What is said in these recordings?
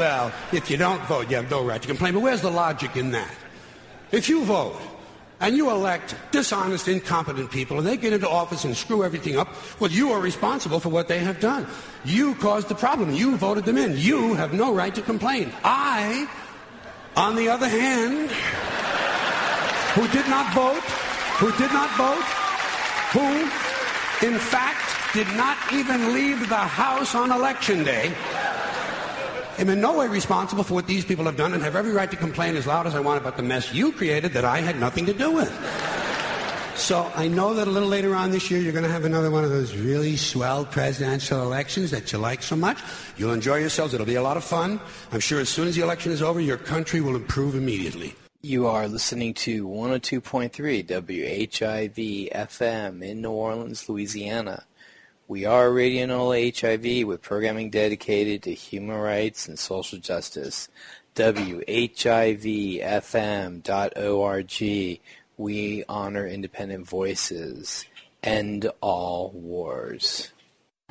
well, if you don't vote, you have no right to complain. But where's the logic in that? If you vote and you elect dishonest, incompetent people, and they get into office and screw everything up, well, you are responsible for what they have done. You caused the problem. You voted them in. You have no right to complain. I, on the other hand, who did not vote, who, in fact, did not even leave the house on election day, I'm in no way responsible for what these people have done and have every right to complain as loud as I want about the mess you created that I had nothing to do with. So I know that a little later on this year you're going to have another one of those really swell presidential elections that you like so much. You'll enjoy yourselves. It'll be a lot of fun. I'm sure as soon as the election is over, your country will improve immediately. You are listening to 102.3 WHIV-FM in New Orleans, Louisiana. We are Radio NOLA HIV with programming dedicated to human rights and social justice. WHIVFM.org. We honor independent voices. End all wars.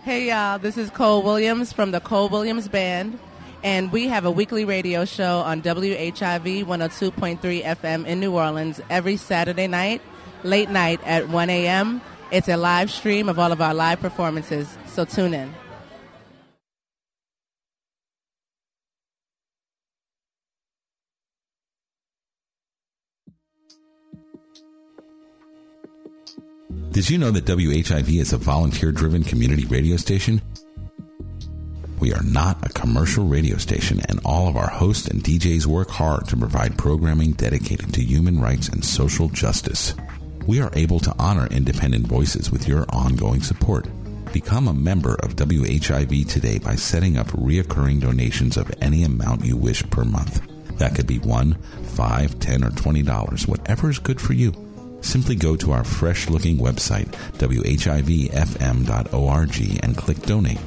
Hey, y'all. This is Cole Williams from the Cole Williams Band. And we have a weekly radio show on WHIV 102.3 FM in New Orleans every Saturday night, late night at 1 a.m., It's a live stream of all of our live performances, so tune in. Did you know that WHIV is a volunteer-driven community radio station? We are not a commercial radio station, and all of our hosts and DJs work hard to provide programming dedicated to human rights and social justice. We are able to honor independent voices with your ongoing support. Become a member of WHIV today by setting up reoccurring donations of any amount you wish per month. That could be $1, $5, $10, or $20, whatever is good for you. Simply go to our fresh-looking website, WHIVFM.org, and click Donate.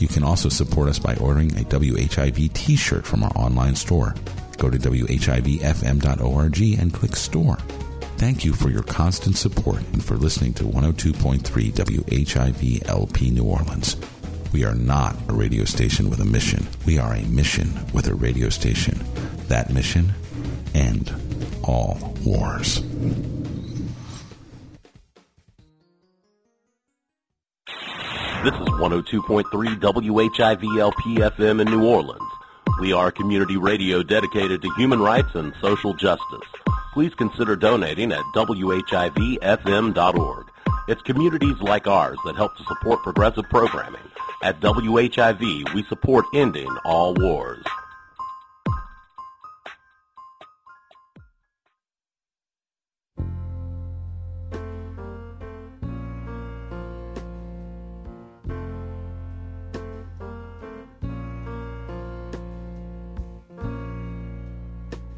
You can also support us by ordering a WHIV t-shirt from our online store. Go to WHIVFM.org and click Store. Thank you for your constant support and for listening to 102.3 WHIVLP New Orleans. We are not a radio station with a mission. We are a mission with a radio station. That mission, end all wars. This is 102.3 WHIVLP-FM in New Orleans. We are a community radio dedicated to human rights and social justice. Please consider donating at WHIVFM.org. It's communities like ours that help to support progressive programming. At WHIV, we support ending all wars.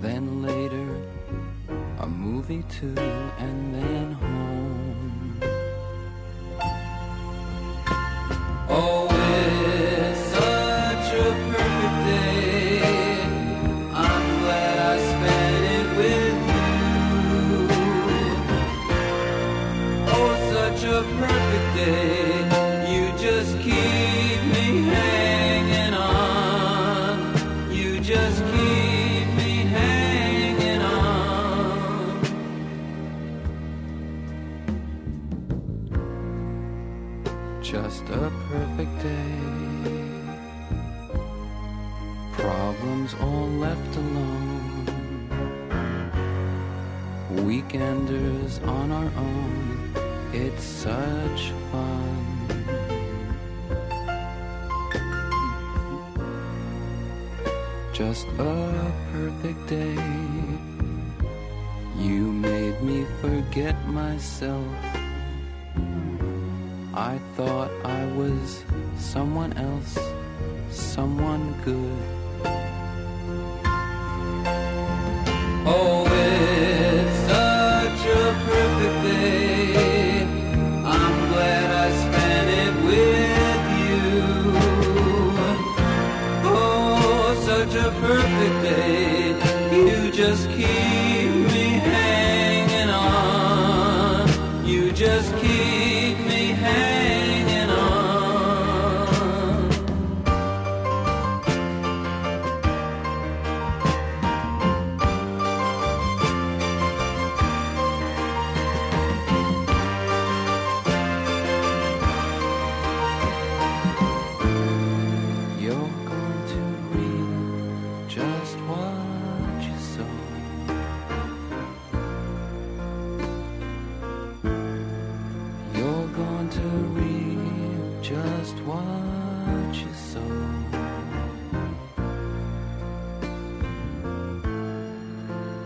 Then later, a movie too, and then home. Oh, it's such a perfect day. I'm glad I spent it with you. Oh, such a perfect day. You just keep me hanging on. You just keep just a perfect day. Problems all left alone. Weekenders on our own. It's such fun. Just a perfect day. You made me forget myself. I thought I was someone else, someone good. such a perfect day. You just keep me hanging on. You just keep me hanging on.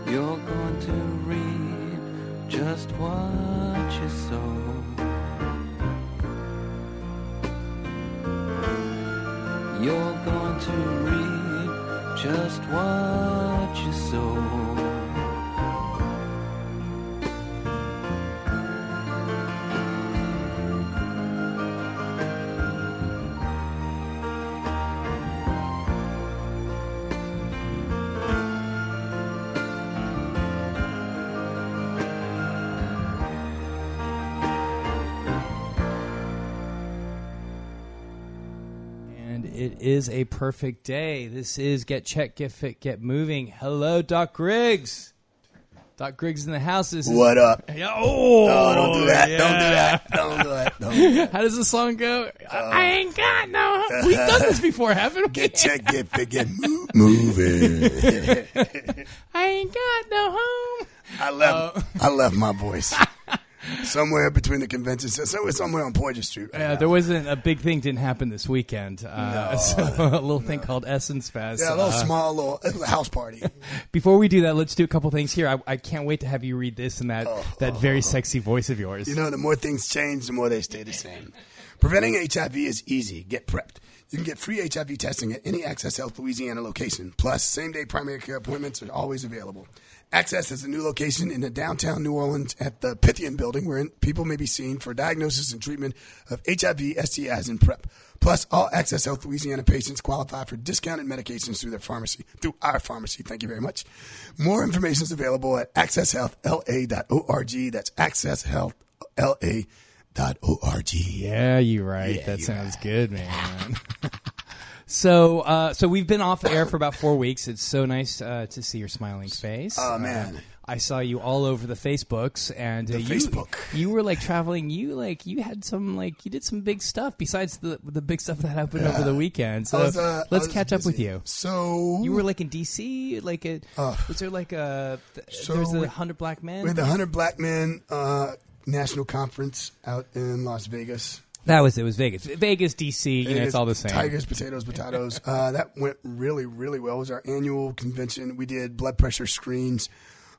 You're going to read just one. Just watch your soul. You're going to reap. Just watch your soul. You're going to reap. Just watch your soul. It is a perfect day. This is Get Checked, Get Fit, Get Moving. Hello, Doc Griggs. Doc Griggs in the house. What up? Yeah. Oh, no, don't do that. Yeah. Don't do that. How does the song go? I ain't got no... We've done this before, haven't we? Get checked, get fit, get moving. I ain't got no home. I left my voice. Somewhere between the convention center. So it was somewhere on Poydras Street. Right, there wasn't a big thing didn't happen this weekend. Thing called Essence Fest. Yeah, a little small little house party. Before we do that, let's do a couple things here. I can't wait to have you read this and that very sexy voice of yours. You know, the more things change, the more they stay the same. Preventing HIV is easy. Get prepped. You can get free HIV testing at any Access Health Louisiana location. Plus, same-day primary care appointments are always available. Access is a new location in the downtown New Orleans at the Pythian Building where people may be seen for diagnosis and treatment of HIV, STIs, and PrEP. Plus, all Access Health Louisiana patients qualify for discounted medications through our pharmacy. Thank you very much. More information is available at accesshealthla.org. That's accesshealthla.org. Yeah, you're right. Yeah, that sounds good, man. So we've been off air for about 4 weeks. It's so nice to see your smiling face. Oh, man. I saw you all over the Facebooks, and you were like traveling. You did some big stuff besides the big stuff that happened over the weekend. So let's catch up with you. So you were like in D.C. There's the 100 Black Men. We had the 100 Black Men national conference out in Las Vegas. That was it. Was Vegas, DC. You know, it's all the same. Tigers, potatoes. That went really, really well. It was our annual convention. We did blood pressure screens.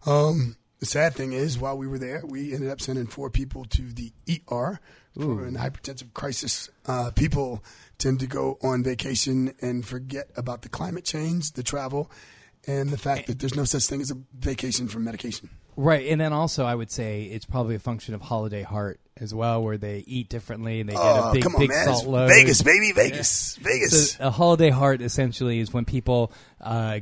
The sad thing is, while we were there, we ended up sending 4 people to the ER. For in hypertensive crisis, people tend to go on vacation and forget about the climate change, the travel, and the fact that there's no such thing as a vacation from medication. Right, and then also I would say it's probably a function of holiday heart as well, where they eat differently and they get a big salt load. Vegas, baby, Vegas, yeah. Vegas. So a holiday heart essentially is when people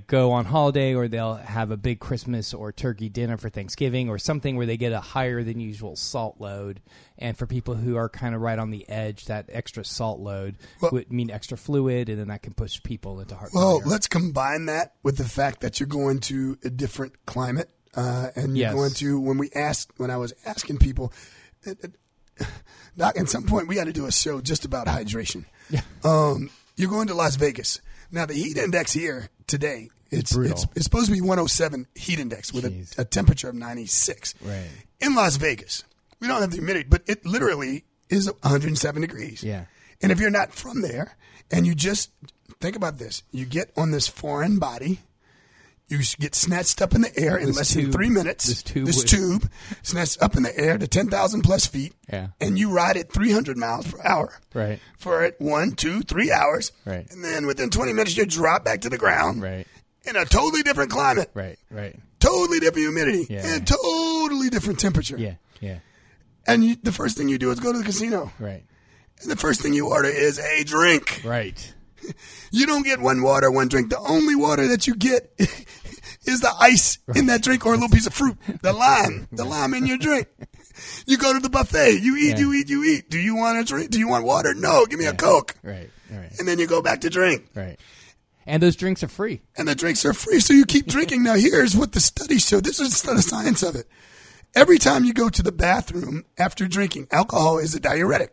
go on holiday, or they'll have a big Christmas or turkey dinner for Thanksgiving or something where they get a higher than usual salt load. And for people who are kind of right on the edge, that extra salt load would mean extra fluid, and then that can push people into heart failure. Well, let's combine that with the fact that you're going to a different climate. And you're going to, when I was asking people, Doc, at some point we got to do a show just about hydration. Yeah. You're going to Las Vegas. Now the heat index here today, it's supposed to be 107 heat index with a temperature of 96. Right. In Las Vegas, we don't have the humidity, but it literally is 107 degrees. Yeah. And if you're not from there and you just think about this, you get on this foreign body. You get snatched up in the air in less than 3 minutes. This tube snatched up in the air to 10,000 plus feet. Yeah. And you ride at 300 miles per hour. Right. For 1, 2, 3 hours. Right. And then within 20 minutes, you drop back to the ground. Right. In a totally different climate. Right, right. Totally different humidity. Yeah. And totally different temperature. Yeah, yeah. And the first thing you do is go to the casino. Right. And the first thing you order is a drink. Right. You don't get one water, one drink. The only water that you get is the ice in that drink or a little piece of fruit, the lime in your drink. You go to the buffet, you eat, you eat. Do you want a drink? Do you want water? No, give me a Coke. Right. And then you go back to drink. Right. And those drinks are free. And the drinks are free, so you keep drinking. Now, here's what the studies show. This is the science of it. Every time you go to the bathroom after drinking, alcohol is a diuretic.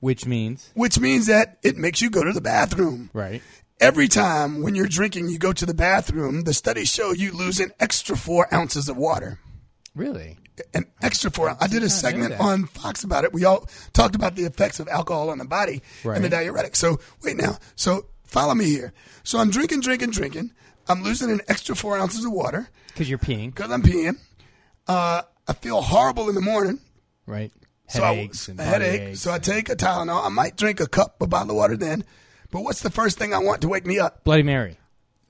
Which means that it makes you go to the bathroom. Right. Every time when you're drinking, you go to the bathroom, the studies show you lose an extra 4 ounces of water. Really? An extra 4 ounces. I did a segment on Fox about it. We all talked about the effects of alcohol on the body and the diuretic. So, wait now. So, follow me here. So, I'm drinking. I'm losing an extra 4 ounces of water. Because you're peeing. Because I'm peeing. I feel horrible in the morning. Right. Headache. So I take a Tylenol. I might drink a cup, a bottle of water then. But what's the first thing I want to wake me up? Bloody Mary.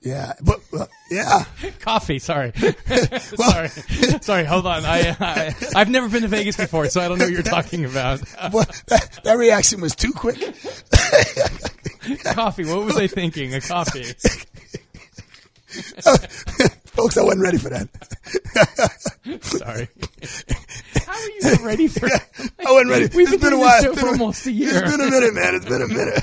Yeah. But yeah. Coffee. Sorry. Sorry. Hold on. I've never been to Vegas before, so I don't know what you're talking about. Well, that reaction was too quick. Coffee. What was I thinking? A coffee. Folks, I wasn't ready for that. Sorry. How are you not ready for that? I wasn't ready. We've been doing this show for almost a year. It's been a minute,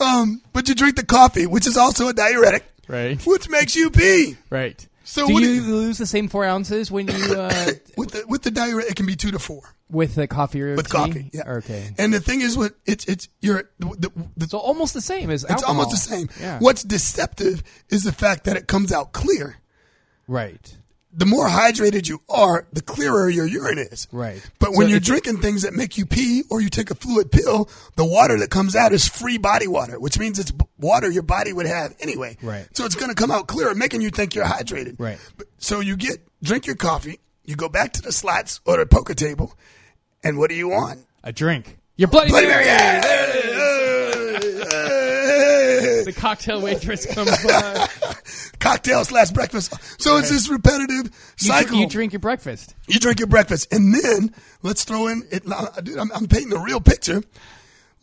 man. But you drink the coffee, which is also a diuretic. Right. Which makes you pee. Right. So do you lose the same 4 ounces when you... with the diuretic, it can be 2 to 4. With the coffee or tea? With coffee, yeah. Okay. And the thing is, it's almost the same as alcohol. It's almost the same. Yeah. What's deceptive is the fact that it comes out clear. Right. The more hydrated you are, the clearer your urine is. Right. But when you're drinking things that make you pee or you take a fluid pill, the water that comes out is free body water, which means it's water your body would have anyway. Right. So it's going to come out clearer, making you think you're hydrated. Right. So you drink your coffee, you go back to the slots or the poker table, and what do you want? A drink. Your Bloody Mary. The cocktail waitress comes by. Cocktail/breakfast. So it's this repetitive cycle. You drink your breakfast. And then let's throw in it. Dude, I'm painting the real picture.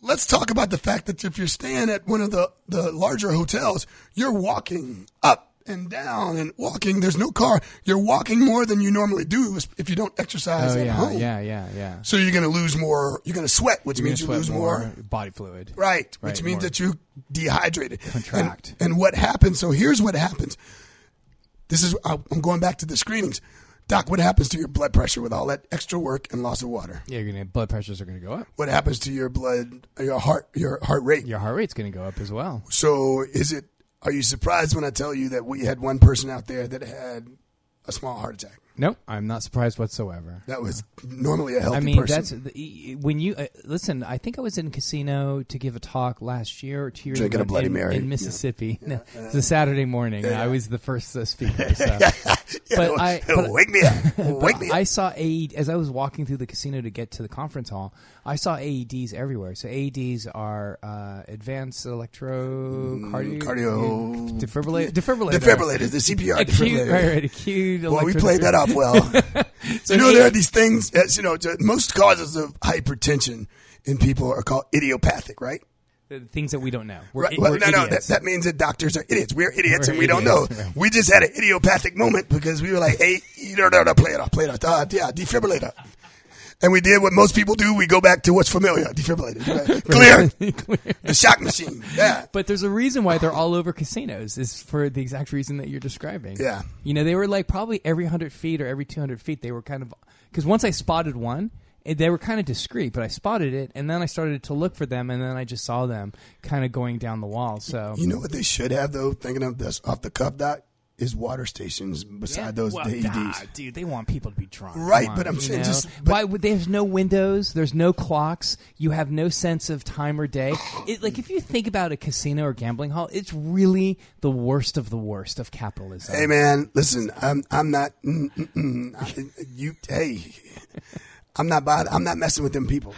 Let's talk about the fact that if you're staying at one of the larger hotels, you're walking up and down and walking. There's no car. You're walking more than you normally do if you don't exercise at home. Yeah. So you're going to lose more. You're going to sweat, which means you lose more body fluid. Right. Which means that you dehydrated. Contract. And what happens? So here's what happens. I'm going back to the screenings. Doc, what happens to your blood pressure with all that extra work and loss of water? Yeah, blood pressures are going to go up. What happens to your heart rate? Your heart rate's going to go up as well. So are you surprised when I tell you that we had one person out there that had a small heart attack? No, I'm not surprised whatsoever. That was normally a healthy person. I mean, person. Listen, I think I was in a casino to give a talk last year or 2 years ago. Drinking a Bloody Mary. In Mississippi. Yeah. No, it's a Saturday morning. Yeah. I was the first speaker. So. Wake me up. I saw AED, as I was walking through the casino to get to the conference hall, I saw AEDs everywhere. So AEDs are advanced electrocardio defibrillators, the CPR defibrillator. Right, acute electrocardio. Well, we played that up. Well, so there are these things, as you know, most causes of hypertension in people are called idiopathic, right? The things that we don't know. That means that doctors are idiots. We're idiots and we don't know. Right. We just had an idiopathic moment because we were like, hey, play it off. Defibrillator. And we did what most people do. We go back to what's familiar, defibrillator. Right? Clear. The shock machine. Yeah. But there's a reason why they're all over casinos is for the exact reason that you're describing. Yeah. You know, they were like probably every 100 feet or every 200 feet. They were kind of – because once I spotted one, they were kind of discreet, but I spotted it, and then I started to look for them, and then I just saw them kind of going down the wall. So you know what they should have, though, thinking of this off the cuff, Doc? Is water stations beside those AEDs. Dude, they want people to be drunk. Right, but I'm saying there's no windows, there's no clocks, you have no sense of time or day. If you think about a casino or gambling hall, it's really the worst of capitalism. Hey, man, listen, I'm not. I'm not messing with them people.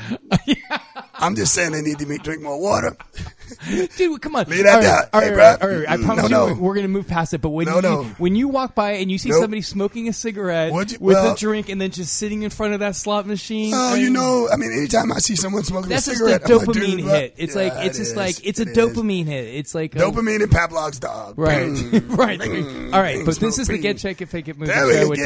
I'm just saying they need to drink more water. Dude, come on. Leave that down. All right. I promise you we're going to move past it. But when you walk by and you see somebody smoking a cigarette with a drink and then just sitting in front of that slot machine. Oh, anytime I see someone smoking a cigarette, that's just a dopamine hit. It's like dopamine and Pavlov's dog. Right. Right. All right. But this is the Get Check and Fake It movie show with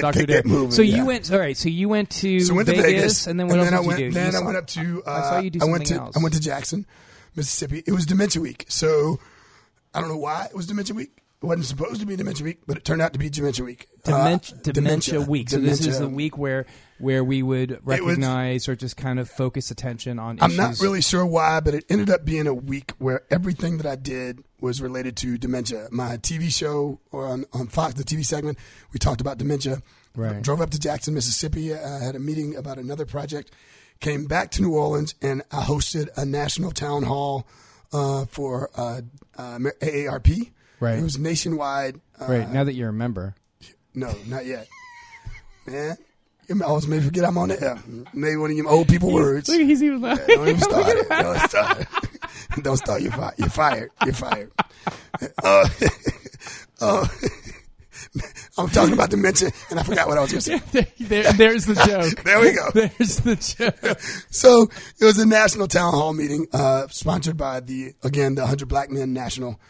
Dr. Dave. So you went. All right. So you went to Vegas, and then what else did you do? Then I went up to. I saw you do something else. I went to Jackson, Mississippi. It was Dementia Week, so I don't know why it was Dementia Week. It wasn't supposed to be Dementia Week, but it turned out to be Dementia Week. Dementia Week. So this is the week where we would recognize or just kind of focus attention on issues. I'm not really sure why, but it ended up being a week where everything that I did was related to dementia. My TV show on Fox, the TV segment, we talked about dementia. Right. I drove up to Jackson, Mississippi. I had a meeting about another project. Came back to New Orleans, and I hosted a national town hall for AARP. Right. It was nationwide. Right, now that you're a member. No, not yet. Man, you always may forget I'm on the air. Maybe one of them old people words. Look, he's even laughing. Yeah, don't even start it. Don't start. You're fired. You're fired. I'm talking about dementia, and I forgot what I was going to say. There's the joke. There we go. There's the joke. So it was a national town hall meeting sponsored by the 100 Black Men National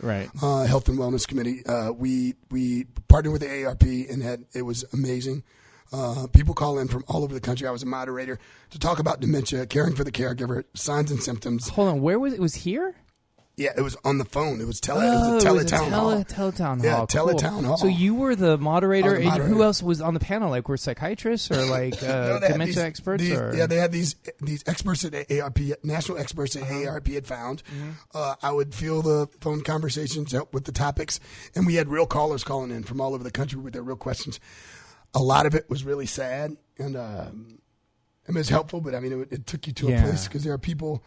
Health and Wellness Committee. We partnered with the AARP, and it was amazing. People call in from all over the country. I was a moderator to talk about dementia, caring for the caregiver, signs and symptoms. Hold on. Where was it? It was here? Yeah, it was on the phone. It was a teletown hall. Yeah, teletown hall. So you were the moderator, and who else was on the panel? Like, were psychiatrists or like dementia experts? Yeah, they had these experts at AARP, national experts at AARP had found. Mm-hmm. I would field the phone conversations, help with the topics, and we had real callers calling in from all over the country with their real questions. A lot of it was really sad, and it was helpful, but it took you to a place because there are people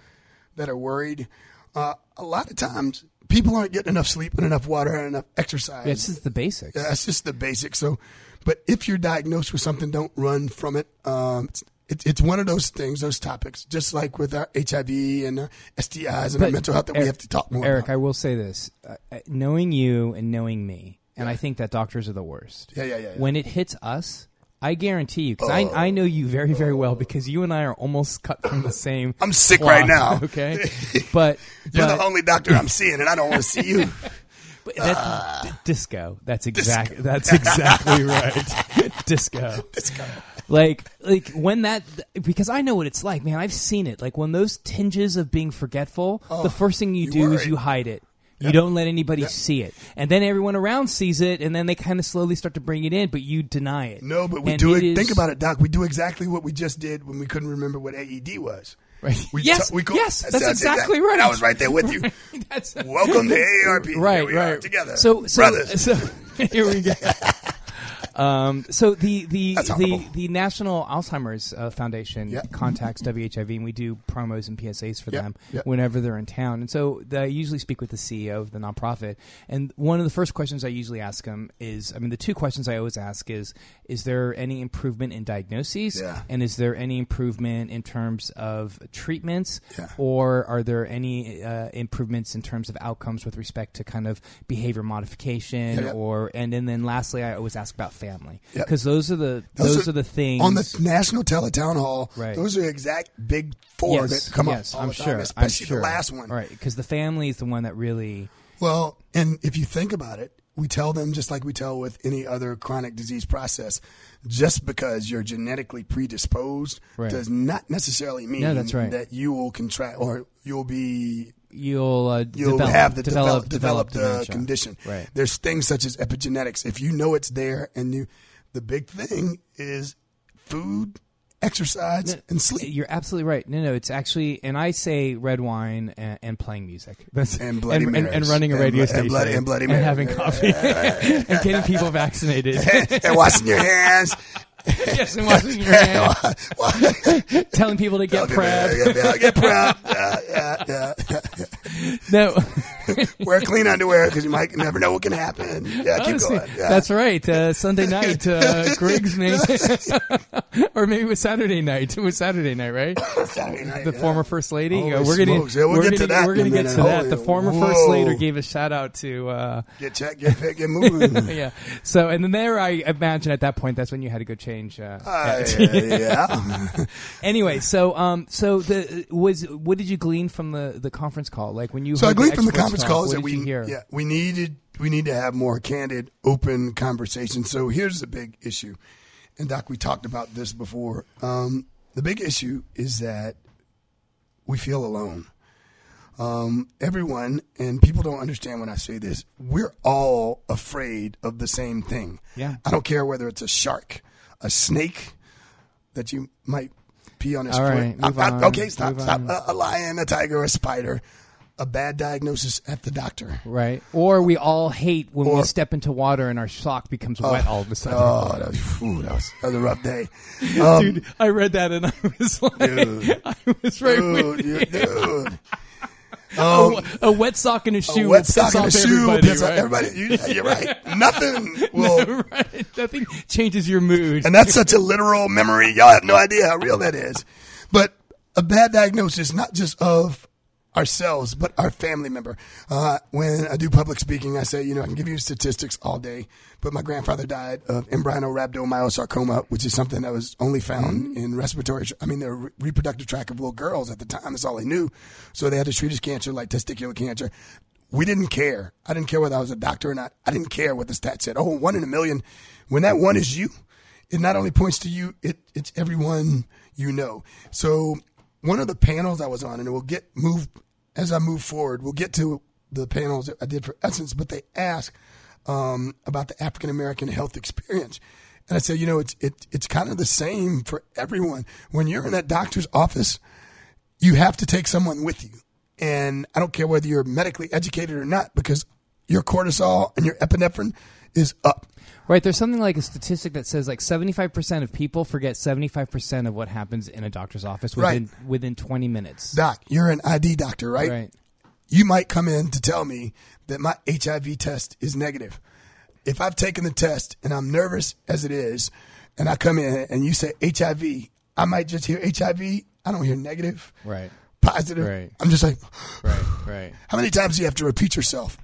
that are worried. A lot of times, people aren't getting enough sleep and enough water and enough exercise. Yeah, it's just the basics. Yeah, it's just the basics. So, but if you're diagnosed with something, don't run from it. It's one of those things, those topics, just like with our HIV and our STIs and our mental health that we have to talk more about. Eric, I will say this. Knowing you and knowing me, and I think that doctors are the worst. Yeah. When it hits us, I guarantee you, because I know you very, very well, because you and I are almost cut from the same. I'm sick right now. Okay? But you're the only doctor I'm seeing, and I don't want to see you. But disco. That's exactly right. Disco. Like when that, because I know what it's like, man. I've seen it. Like when those tinges of being forgetful, the first thing you do is you hide it. You don't let anybody see it. And then everyone around sees it, and then they kind of slowly start to bring it in, but you deny it. No, but we do it. Think about it, Doc. We do exactly what we just did when we couldn't remember what AED was. Right. That's exactly right. I was right there with you. Welcome to AARP. Right, here we are together. So brothers. So, here we go. So the National Alzheimer's Foundation contacts WHIV, and we do promos and PSAs for them whenever they're in town. And so I usually speak with the CEO of the nonprofit. And one of the first questions I usually ask them is, the two questions I always ask is there any improvement in diagnoses? Yeah. And is there any improvement in terms of treatments? Yeah. Or are there any improvements in terms of outcomes with respect to kind of behavior modification? Yeah. And then lastly, I always ask about family, because those are the things on the national teletown hall. Right. Those are the exact big four that come up. Especially the last one, right? Because the family is the one that really. Well, and if you think about it, we tell them just like we tell with any other chronic disease process. Just because you're genetically predisposed does not necessarily mean that you will contract or you'll be. You'll have the condition. Right. There's things such as epigenetics. If you know it's there, the big thing is food, exercise, and sleep. You're absolutely right. No, it's actually, and I say red wine and playing music. And Bloody Marys. And running a radio station. And having coffee. And getting people vaccinated. And washing your hands. Yes, and washing your hands. Telling people to get PrEP. No. Wear clean underwear because you might never know what can happen. Yeah, honestly, keep going. Yeah. That's right. Sunday night, Griggs made or maybe it was Saturday night. It was Saturday night, right? Saturday night. The former first lady. We're going to get to that. The former first lady gave a shout out to get checked, get picked, get moving. Yeah. So and then there, I imagine at that point, that's when you had to go change. Yeah. Anyway, so what did you glean from the conference call? Like when you so I gleaned from the conference call is that we need to have more candid, open conversations. So here's the big issue, and Doc, we talked about this before. The big issue is that we feel alone. Everyone, and people don't understand when I say this, we're all afraid of the same thing. Yeah. I don't care whether it's a shark, a snake that you might pee on his foot. Right, stop. A lion, a tiger, a spider, a bad diagnosis at the doctor. Right. Or we all hate when we step into water and our sock becomes wet all of a sudden. Oh, that was a rough day. Dude, I read that and I was like, dude, I was right with you. Dude. A wet sock in a shoe. A wet sock in a shoe. Everybody, you're right. Nothing changes your mood. And that's such a literal memory. Y'all have no idea how real that is. But a bad diagnosis, not just of ourselves, but our family member. When I do public speaking, I say, I can give you statistics all day, but my grandfather died of embryo-rhabdomyosarcoma, which is something that was only found in the reproductive tract of little girls at the time. That's all they knew. So they had to treat his cancer like testicular cancer. We didn't care. I didn't care whether I was a doctor or not. I didn't care what the stats said. Oh, 1 in a million. When that one is you, it not only points to you, it's everyone you know. So one of the panels I was on, and we'll get to the panels that I did for Essence, but they asked about the African-American health experience. And I said, it's kind of the same for everyone. When you're in that doctor's office, you have to take someone with you. And I don't care whether you're medically educated or not, because your cortisol and your epinephrine is up. Right, there's something like a statistic that says 75% of people forget 75% of what happens in a doctor's office within 20 minutes. Doc, you're an ID doctor, right? Right. You might come in to tell me that my HIV test is negative. If I've taken the test and I'm nervous as it is, and I come in and you say HIV, I might just hear HIV. I don't hear negative. Right. Positive. Right. I'm just like, right. How many times do you have to repeat yourself?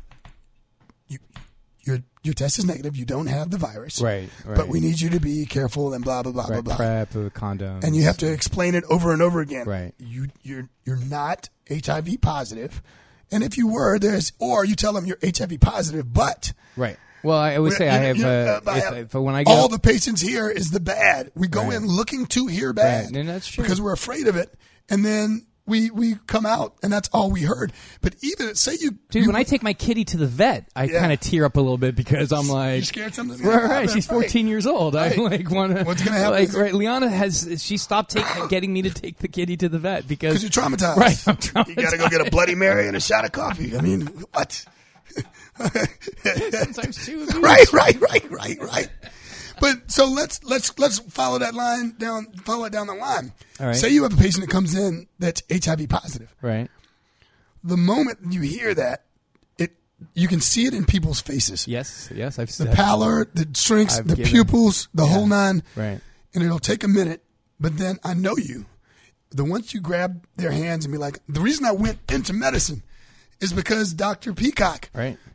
Your test is negative. You don't have the virus. Right. But we need you to be careful and blah, blah, blah. Prep, condoms. And you have to explain it over and over again. Right. You're not HIV positive. And if you were, or you tell them you're HIV positive, but. Right. Well, I would say all the patients here is the bad. We go in looking to hear bad. Right. And that's true. Because we're afraid of it. And then we come out, and that's all we heard. But even say you... Dude, when I take my kitty to the vet, I kind of tear up a little bit because I'm like... You scared something's going to happen. Right, she's 14 years old. Right. I want to... What's going to happen? Liana she stopped getting me to take the kitty to the vet because... Because you're traumatized. Right, I'm traumatized. You got to go get a Bloody Mary and a shot of coffee. I mean, what? Sometimes too. Right. But so let's follow it down the line. All right. Say you have a patient that comes in that's HIV positive. Right. The moment you hear that, you can see it in people's faces. Yes, I've seen the pallor, the shrinks, the pupils, the whole nine. Right. And it'll take a minute, but then I know you. Once you grab their hands and be like, the reason I went into medicine is because Dr. Peacock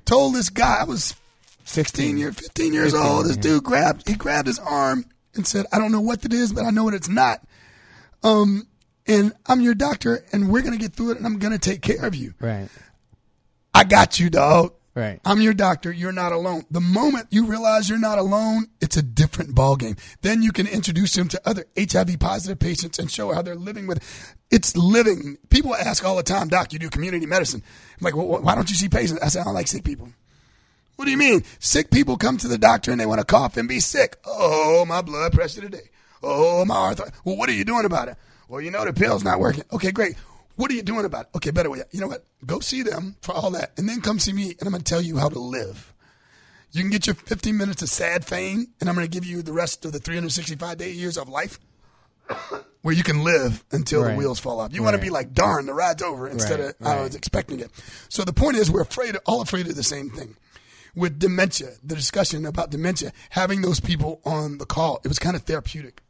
told this guy, I was 15 years old. This dude grabbed his arm and said, I don't know what it is, but I know what it's not. And I'm your doctor, and we're going to get through it, and I'm going to take care of you. Right. I got you, dog. Right. I'm your doctor. You're not alone. The moment you realize you're not alone, it's a different ballgame. Then you can introduce him to other HIV-positive patients and show how they're living with it. It's living. People ask all the time, Doc, you do community medicine. I'm like, well, why don't you see patients? I say, I don't like sick people. What do you mean? Sick people come to the doctor and they want to cough and be sick. Oh, my blood pressure today. Oh, my arthritis. Well, what are you doing about it? Well, the pill's not working. Okay, great. What are you doing about it? Okay, better way. You know what? Go see them for all that and then come see me and I'm going to tell you how to live. You can get your 15 minutes of sad fame and I'm going to give you the rest of the 365 day years of life. where you can live until the wheels fall off. You want to be like, darn, the ride's over, instead of I was expecting it. So the point is, we're afraid, all afraid of the same thing. With dementia, the discussion about dementia, having those people on the call, it was kind of therapeutic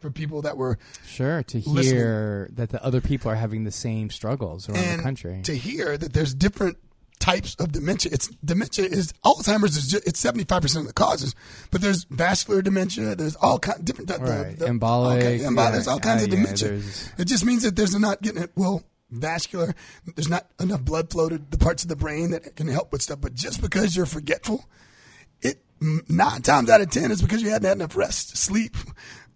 for people that were to hear listening. That the other people are having the same struggles around the country. To hear that there's different types of dementia. It's dementia is Alzheimer's is just, it's 75% of the causes, but there's vascular dementia. There's all kinds of different embolic. Okay, embolic, all kinds of dementia. It just means that there's not getting it. Well, vascular, there's not enough blood flow to the parts of the brain that can help with stuff. But just because you're forgetful, it 9 times out of 10 is because you hadn't had enough rest, sleep,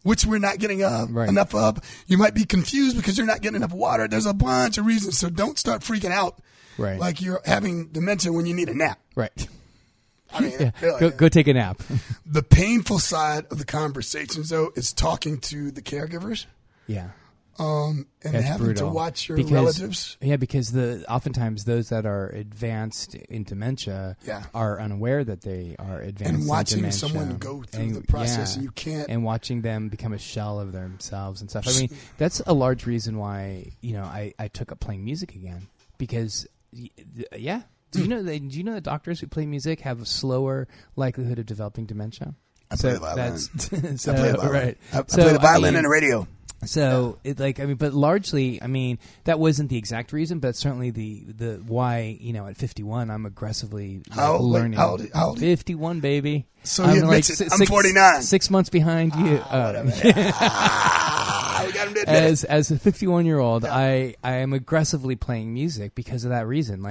which we're not getting enough of. You might be confused because you're not getting enough water. There's a bunch of reasons. So don't start freaking out. Right. Like you're having dementia when you need a nap. Right. I mean, go take a nap. The painful side of the conversations, though, is talking to the caregivers. Yeah. And that's having brutal. To watch your relatives. Yeah, because oftentimes those that are advanced in dementia are unaware that they are advanced in dementia. And watching someone go through the process, and you can't. And watching them become a shell of themselves and stuff. I mean, that's a large reason why, I took up playing music again, because... Yeah. Do you know that doctors who play music have a slower likelihood of developing dementia? I play the violin and the radio. So but largely, that wasn't the exact reason, but certainly the why, at 51, I'm aggressively learning. How old? 51, baby. So I'm I'm 49. 6 months behind you. As a 51-year-old, I am aggressively playing music because of that reason.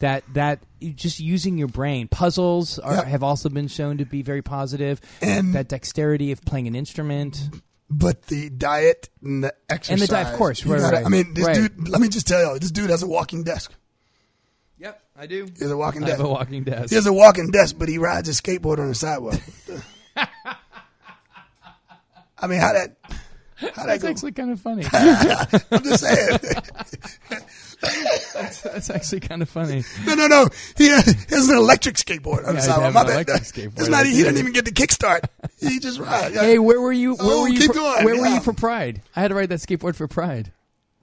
That just using your brain. Puzzles have also been shown to be very positive. And that dexterity of playing an instrument. But the diet and the exercise. And the diet, of course. Dude, let me just tell you, this dude has a walking desk. Yep, I do. He has a walking desk. I have a walking desk. He has a walking desk, but he rides his skateboard on the sidewalk. I mean, that's actually kind of funny. I'm just saying. that's actually kind of funny. No. He has an electric skateboard. He didn't even get the kickstart. He just rides. Hey, where were you? Where were you for Pride? I had to ride that skateboard for Pride.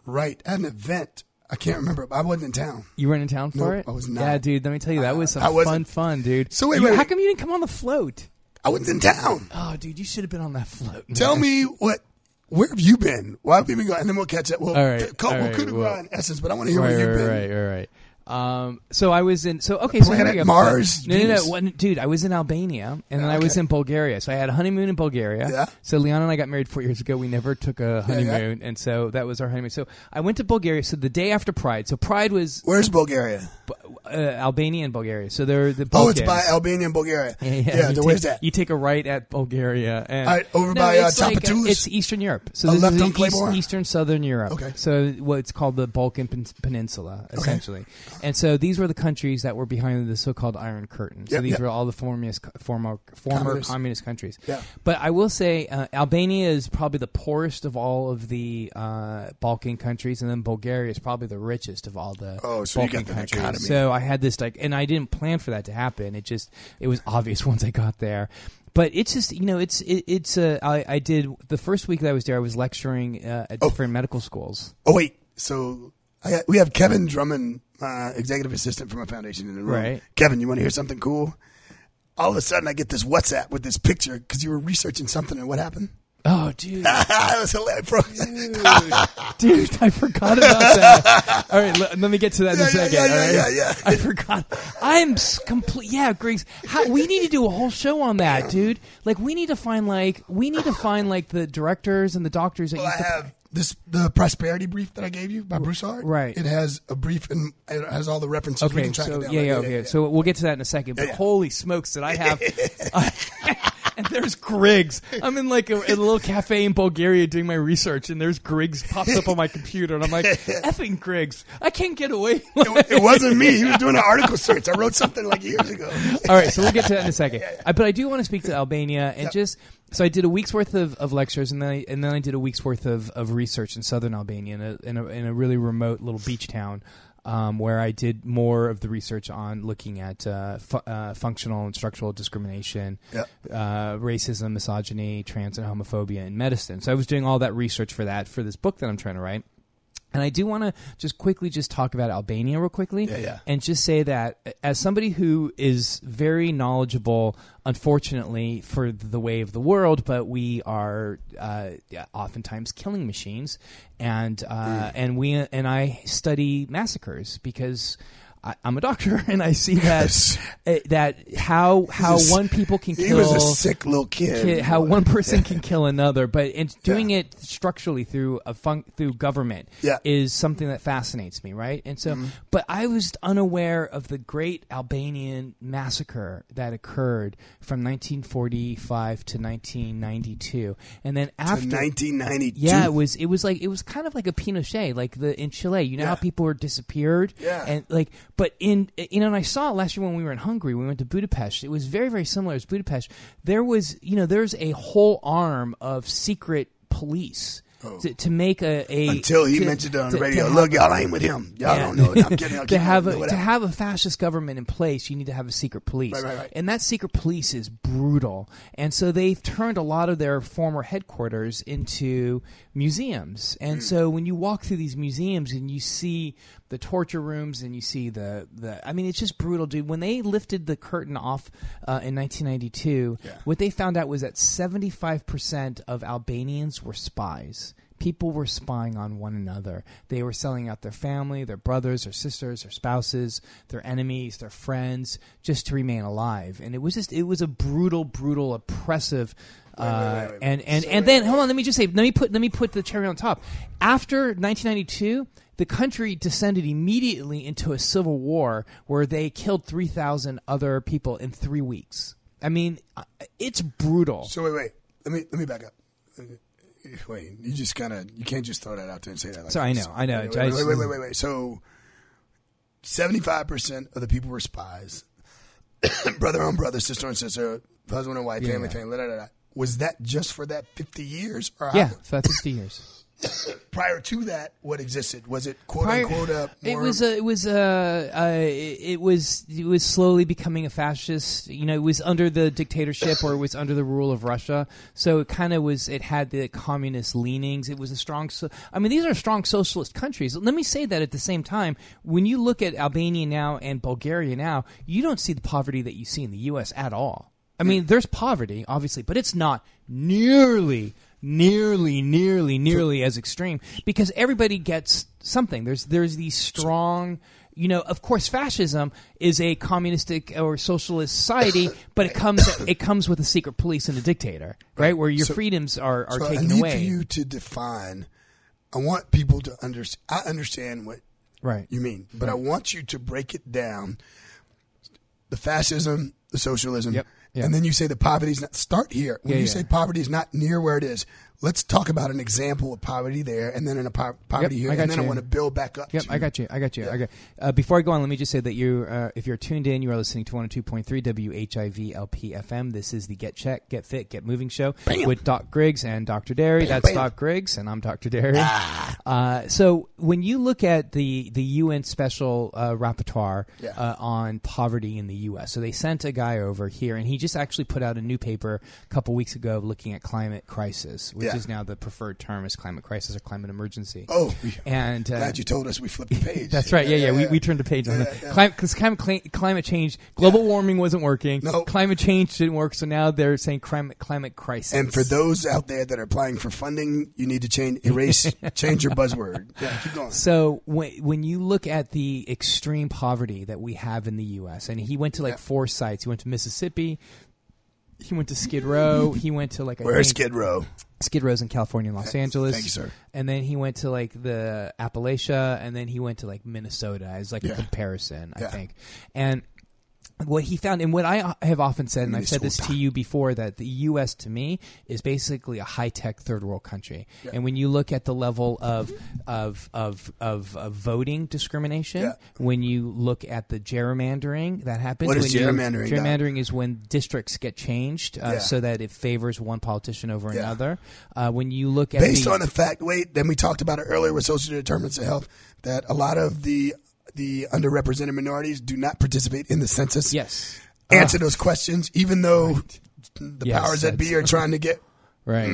Right at an event. I can't remember. I wasn't in town. You weren't in town for it? I was not. Yeah, dude. Let me tell you, that was some fun, dude. So wait. How come you didn't come on the float? I wasn't in town. Oh, dude, you should have been on that float. Man. Tell me where have you been? Why have you been going? And then we'll catch up. Essence, but I want to hear where you've been. Right. So I was in. So okay. So here we go. Mars. No, dude. I was in Albania, and then I was in Bulgaria. So I had a honeymoon in Bulgaria. Yeah. So Leon and I got married 4 years ago. We never took a honeymoon, and so that was our honeymoon. So I went to Bulgaria. So the day after Pride. So Pride was. Where's Bulgaria? Albania and Bulgaria. So they're the. Balkans. Oh, it's by Albania and Bulgaria. Where's that? You take a right at Bulgaria, and Tapatoulos. It's Eastern Europe. So this is Eastern Southern Europe. Okay. So what's called the Balkan Peninsula, essentially. Okay. And so these were the countries that were behind the so-called Iron Curtain. So these were all the former communist countries. Yeah. But I will say Albania is probably the poorest of all of the Balkan countries, and then Bulgaria is probably the richest of all the Balkan countries. Economy. So I had this and I didn't plan for that to happen. It was obvious once I got there. But it's just, I did the first week that I was there. I was lecturing at different medical schools. Oh wait, so we have Kevin Drummond. Executive assistant for my foundation in the room. Right. Kevin, you want to hear something cool? All of a sudden, I get this WhatsApp with this picture because you were researching something, and what happened? Oh, dude. That was hilarious, bro. Dude, I forgot about that. All right, let me get to that in a second. Yeah. I forgot. I am complete. Yeah, Griggs. We need to do a whole show on that, dude. Like, we need to find the directors and the doctors that used to have. The prosperity brief that I gave you by Broussard, right? It has a brief and it has all the references. Okay, we can track it down. So we'll get to that in a second. But holy smokes, did I have! And there's Griggs. I'm in like a little cafe in Bulgaria doing my research, and there's Griggs pops up on my computer, and I'm like, effing Griggs! I can't get away. It wasn't me. He was doing an article search. I wrote something like years ago. All right, so we'll get to that in a second. But I do want to speak to Albania and just. So I did a week's worth of lectures, and then I did a week's worth of research in southern Albania in a really remote little beach town. where I did more of the research on looking at functional and structural discrimination, racism, misogyny, trans and homophobia in medicine. So I was doing all that research for that, for this book that I'm trying to write. And I do want to just quickly just talk about Albania real quickly and just say that as somebody who is very knowledgeable, unfortunately, for the way of the world, but we are oftentimes killing machines, and I study massacres because I'm a doctor, and I see that how one people can kill. He was a sick little kid. How one person can kill another, but doing it structurally through through government is something that fascinates me, right? And so, but I was unaware of the great Albanian massacre that occurred from 1945 to 1992, and then after 1992, it was kind of like a Pinochet, like in Chile. You know how people were disappeared, and like. But and I saw it last year when we were in Hungary. We went to Budapest. It was very, very similar as Budapest. There was, there's a whole arm of secret police to make a until he mentioned it on the radio. Look, y'all ain't with him. Y'all don't know it. I'm kidding. I'll to have a fascist government in place, you need to have a secret police, right. And that secret police is brutal. And so they've turned a lot of their former headquarters into museums. And so when you walk through these museums and you see the torture rooms, and you see it's just brutal, dude. When they lifted the curtain off in 1992, what they found out was that 75% of Albanians were spies. People were spying on one another. They were selling out their family, their brothers, their sisters, their spouses, their enemies, their friends, just to remain alive. And it was a brutal, brutal, oppressive. Let me put the cherry on top. After 1992, the country descended immediately into a civil war where they killed 3,000 other people in 3 weeks. I mean, it's brutal. So wait, let me back up. Wait, you just you can't just throw that out there and say that. I know. Wait. So 75% of the people were spies. Brother on brother, sister on sister, husband and wife, family, family. Was that just for that 50 years? Or for that 50 years. Prior to that, what existed? Was it quote unquote? It was slowly becoming a fascist. It was under the dictatorship, or it was under the rule of Russia. So it kind of was. It had the communist leanings. It was a strong. These are strong socialist countries. Let me say that at the same time, when you look at Albania now and Bulgaria now, you don't see the poverty that you see in the U.S. at all. I mean, there's poverty, obviously, but it's not nearly as extreme, because everybody gets something. There's these strong, of course fascism is a communistic or socialist society, but it comes with a secret police and a dictator, right? Where your freedoms are taken away. I need you to define. I want people to understand. I understand what you mean, but I want you to break it down. The fascism, the socialism. Yep. Yeah. And then you say the poverty's not. Start here. When you say poverty is not near where it is, let's talk about an example of poverty there, and then poverty here, and then I want to build back up. Yep, I got you. Yeah. Okay. Before I go on, let me just say that if you're tuned in, you are listening to 102.3 WHIVLP-FM. This is the Get Check, Get Fit, Get Moving show with Doc Griggs and Dr. Derry. That's Doc Griggs, and I'm Dr. Derry. So when you look at the UN Special Rapporteur on poverty in the U.S., so they sent a guy over here, and he just actually put out a new paper a couple weeks ago looking at climate crisis, which is now the preferred term is climate crisis or climate emergency. Oh, and glad you told us we flipped the page. That's right. We turned the page on that. Because climate change, global warming wasn't working. No. Climate change didn't work, so now they're saying climate crisis. And for those out there that are applying for funding, you need to change your buzzword. Yeah, keep going. So when you look at the extreme poverty that we have in the U.S., and he went to four sites. He went to Mississippi. He went to Skid Row. He went to where's Skid Row? Skid Row's in California and Los Angeles. Thank you, sir. And then he went to the Appalachia, and then he went to Minnesota as a comparison, I think. And what he found, and what I have often said, and I've said this to you before, that the U.S. to me is basically a high-tech third-world country. Yeah. And when you look at the level of voting discrimination, when you look at the gerrymandering that happens, what is gerrymandering? Gerrymandering is when districts get changed so that it favors one politician over another. When you look at based on the fact, then we talked about it earlier with social determinants of health, that a lot of the the underrepresented minorities do not participate in the census. Yes. Answer those questions, even though the powers that be are trying to get... Right.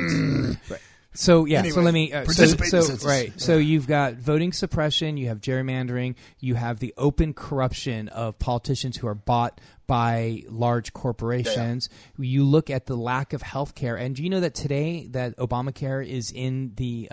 So, yeah, anyway, so let me... So you've got voting suppression, you have gerrymandering, you have the open corruption of politicians who are bought by large corporations. Yeah. You look at the lack of health care, and do you know that today that Obamacare is in the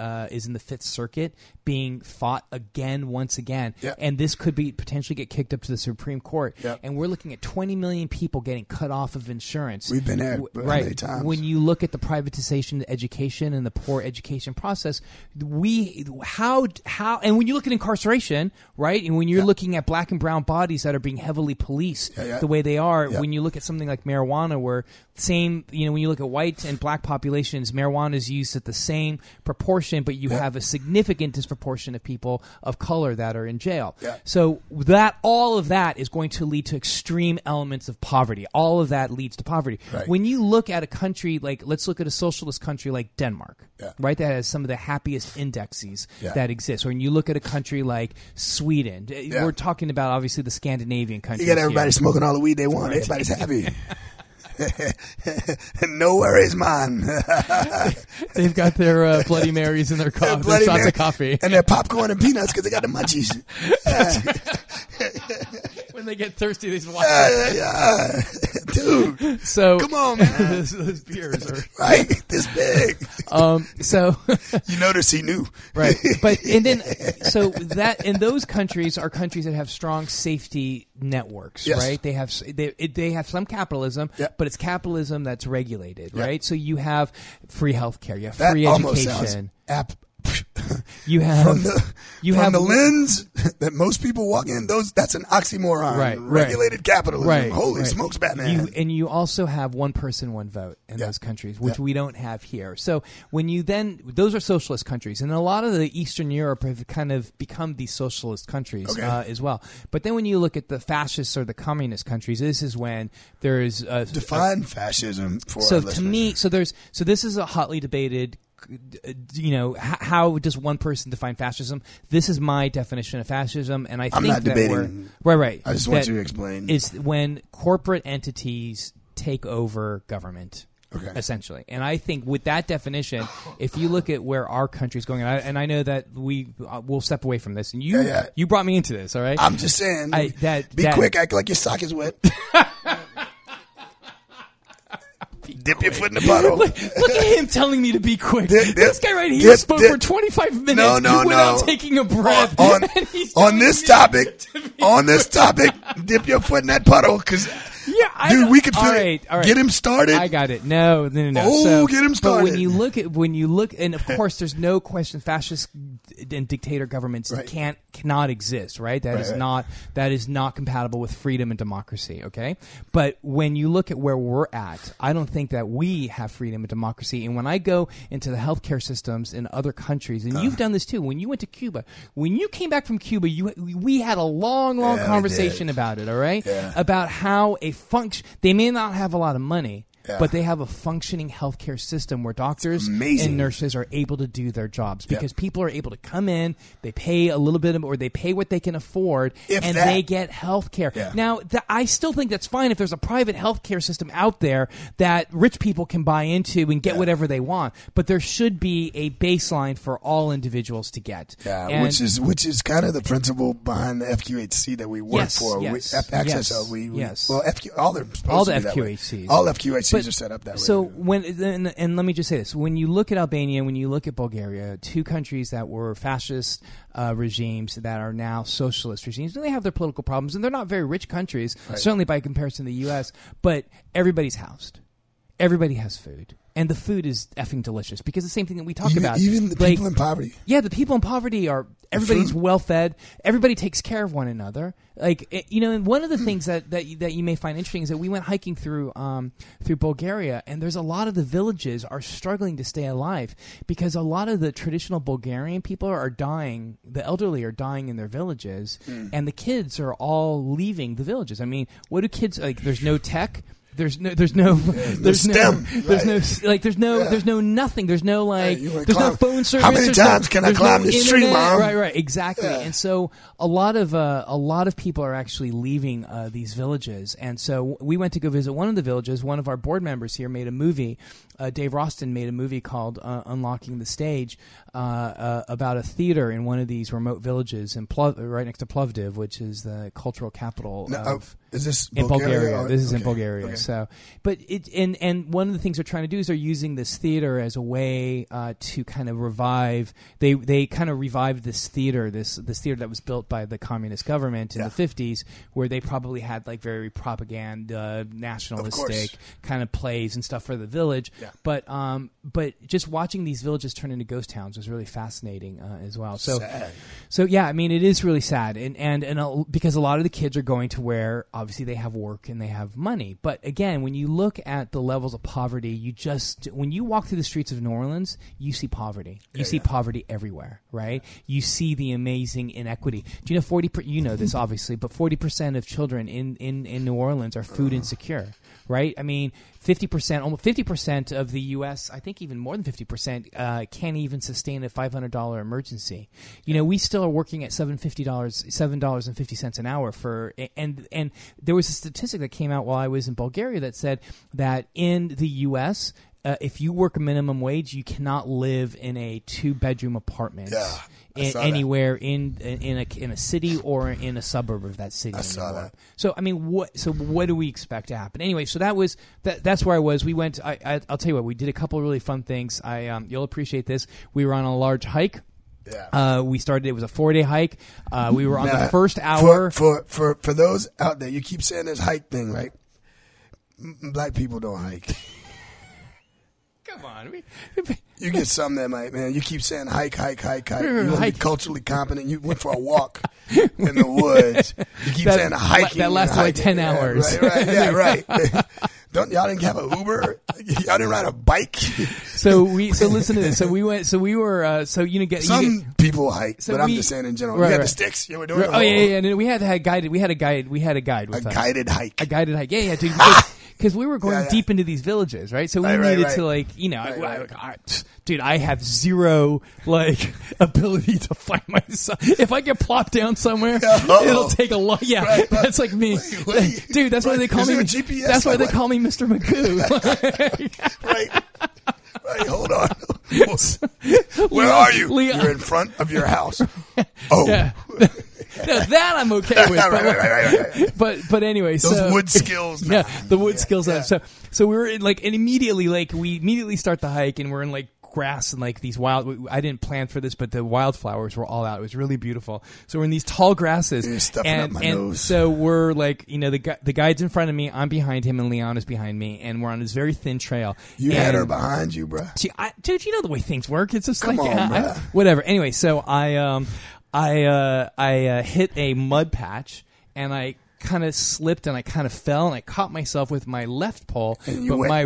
Fifth Circuit being fought once again, yeah. And this could be potentially get kicked up to the Supreme Court, yeah. And we're looking at 20 million people getting cut off of insurance. We've been there many times. When you look at the privatization of education and the poor education process, and when you look at incarceration, right, and when you're looking at black and brown bodies that are being heavily policed the way they are, when you look at something like marijuana, where when you look at white and black populations, marijuana is used at the same proportion, but you have a significant disproportion of people of color that are in jail. Yeah. So that all of that is going to lead to extreme elements of poverty. All of that leads to poverty. Right. When you look at a country let's look at a socialist country like Denmark, right, that has some of the happiest indexes that exist. Or when you look at a country like Sweden, we're talking about obviously the Scandinavian countries. You got everybody smoking all the weed they want. Right. Everybody's happy. No worries, man. They've got their Bloody Marys and their shots of coffee. And their popcorn and peanuts because they got the munchies. When they get thirsty, they just walk out. Dude, so, come on, man. Those beers are... Right? This big. You notice he knew. Right. And those countries are countries that have strong safety networks, right? They have some capitalism, but it's capitalism that's regulated, right? So you have free healthcare, you have free education. You have the lens that most people walk in. That's an oxymoron. Right, regulated capitalism. Right, Holy smokes, Batman! You also have one person, one vote in those countries, which we don't have here. So when those are socialist countries, and a lot of the Eastern Europe have kind of become these socialist countries as well. But then when you look at the fascists or the communist countries, this is when there is define fascism for our listeners. This is a hotly debated. How does one person define fascism? This is my definition of fascism, and I'm not debating. Right. I just want you to explain. It's when corporate entities take over government. Okay. Essentially. And I think with that definition, if you look at where our country's going, and I know that we'll step away from this, and you brought me into this, all right? I'm just saying. Quick, act like your sock is wet. Dip your foot in the puddle. Look at him telling me to be quick. This guy right here spoke for 25 minutes without taking a breath. On this topic, dip your foot in that puddle because... Yeah, we could feel it. All right. Get him started. I got it. No. Get him started. But when you look, and of course, there's no question, fascist and dictator governments cannot exist. Right? That is not compatible with freedom and democracy. Okay. But when you look at where we're at, I don't think that we have freedom and democracy. And when I go into the healthcare systems in other countries, and you've done this too, when you went to Cuba, when you came back from Cuba, we had a long conversation about it. All right. Yeah. About how a function. They may not have a lot of money, but they have a functioning healthcare system where doctors and nurses are able to do their jobs because people are able to come in, they pay a little bit or they pay what they can afford, and they get healthcare. Yeah. Now, I still think that's fine if there's a private healthcare system out there that rich people can buy into and get whatever they want, but there should be a baseline for all individuals to get. Yeah, and which is kind of the principle behind the FQHC that we work for. Yes, Access Health. All FQHCs. But, are set up that way. Let me just say this. When you look at Albania, when you look at Bulgaria, two countries that were fascist regimes that are now socialist regimes, and they have their political problems, and they're not very rich countries, certainly by comparison to the U.S., but everybody's housed. Everybody has food. And the food is effing delicious because the same thing that we talk about. Even the people in poverty. Yeah, the people in poverty are – everybody's well-fed. Everybody takes care of one another. And one of the things that you may find interesting is that we went hiking through Bulgaria, and there's a lot of the villages are struggling to stay alive because a lot of the traditional Bulgarian people are dying. The elderly are dying in their villages, and the kids are all leaving the villages. I mean, what do kids – there's no tech – There's no phone service. How many times can I climb this tree, Mom? Right, exactly. Yeah. And so a lot of people are actually leaving these villages. And so we went to go visit one of the villages. One of our board members here made a movie. Dave Roston made a movie called Unlocking the Stage about a theater in one of these remote villages in right next to Plovdiv, which is the cultural capital of... Is this Bulgaria? Bulgaria. This is okay. In Bulgaria. Okay. So, but and one of the things they're trying to do is they're using this theater as a way to kind of revive. They kind of revived this theater that was built by the communist government in the 50s, where they probably had like very propaganda, nationalistic kind of plays and stuff for the village. Yeah. But just watching these villages turn into ghost towns was really fascinating as well. So sad. So yeah, I mean it is really sad, and because a lot of the kids are going to where. Obviously, they have work and they have money. But again, when you look at the levels of poverty, when you walk through the streets of New Orleans, you see poverty. You see poverty everywhere, right? You see the amazing inequity. Do you know 40%? You know this, obviously, but 40% of children in New Orleans are food insecure, right? I mean, 50%, almost 50% of the U.S., I think even more than 50%, can't even sustain a $500 emergency. You know, we still are working at $7.50 an hour for, and there was a statistic that came out while I was in Bulgaria that said that in the U.S., if you work minimum wage, you cannot live in a 2-bedroom apartment anywhere in a city or in a suburb of that city. I saw that. So I mean, what do we expect to happen anyway? So that's where I was. We went. I'll tell you what. We did a couple of really fun things. You'll appreciate this. We were on a large hike. Yeah. We started. It was a 4-day hike. We were on the first hour. For those out there, you keep saying this hike thing, right? Black people don't hike. Come on. You get some there, mate, man. You keep saying hike. You want to be culturally competent. You went for a walk in the woods. You keep saying hiking. That lasted like 10 hours. Right. Y'all didn't have an Uber? Y'all didn't ride a bike? So listen to this. People hike, so I'm just saying in general. Right, you had the sticks. You were doing We had a guide with us. A guided hike. Yeah, dude. Because we were going deep into these villages, right? So we needed to, like, you know, dude, I have zero, like, ability to find myself. If I get plopped down somewhere, it'll take a lot. Yeah, that's like me. Dude, that's why they call me GPS. That's why they call me Mr. Magoo. Right, hold on. Where are you? Leon. You're in front of your house. Oh. Yeah. Now, that I'm okay with. Right. But anyway, those wood skills. Man. Yeah, the wood skills. Yeah. So we were in, like, and we immediately start the hike, and we're in like grass and like these wild. I didn't plan for this, but the wildflowers were all out. It was really beautiful. So we're in these tall grasses, and so we're like, you know, the guide's in front of me, I'm behind him, and Leon is behind me, and we're on this very thin trail. You had her behind you, bro. Dude, you know the way things work. It's just whatever. Anyway, so I hit a mud patch, and I kind of slipped, and I kind of fell, and I caught myself with my left pole, my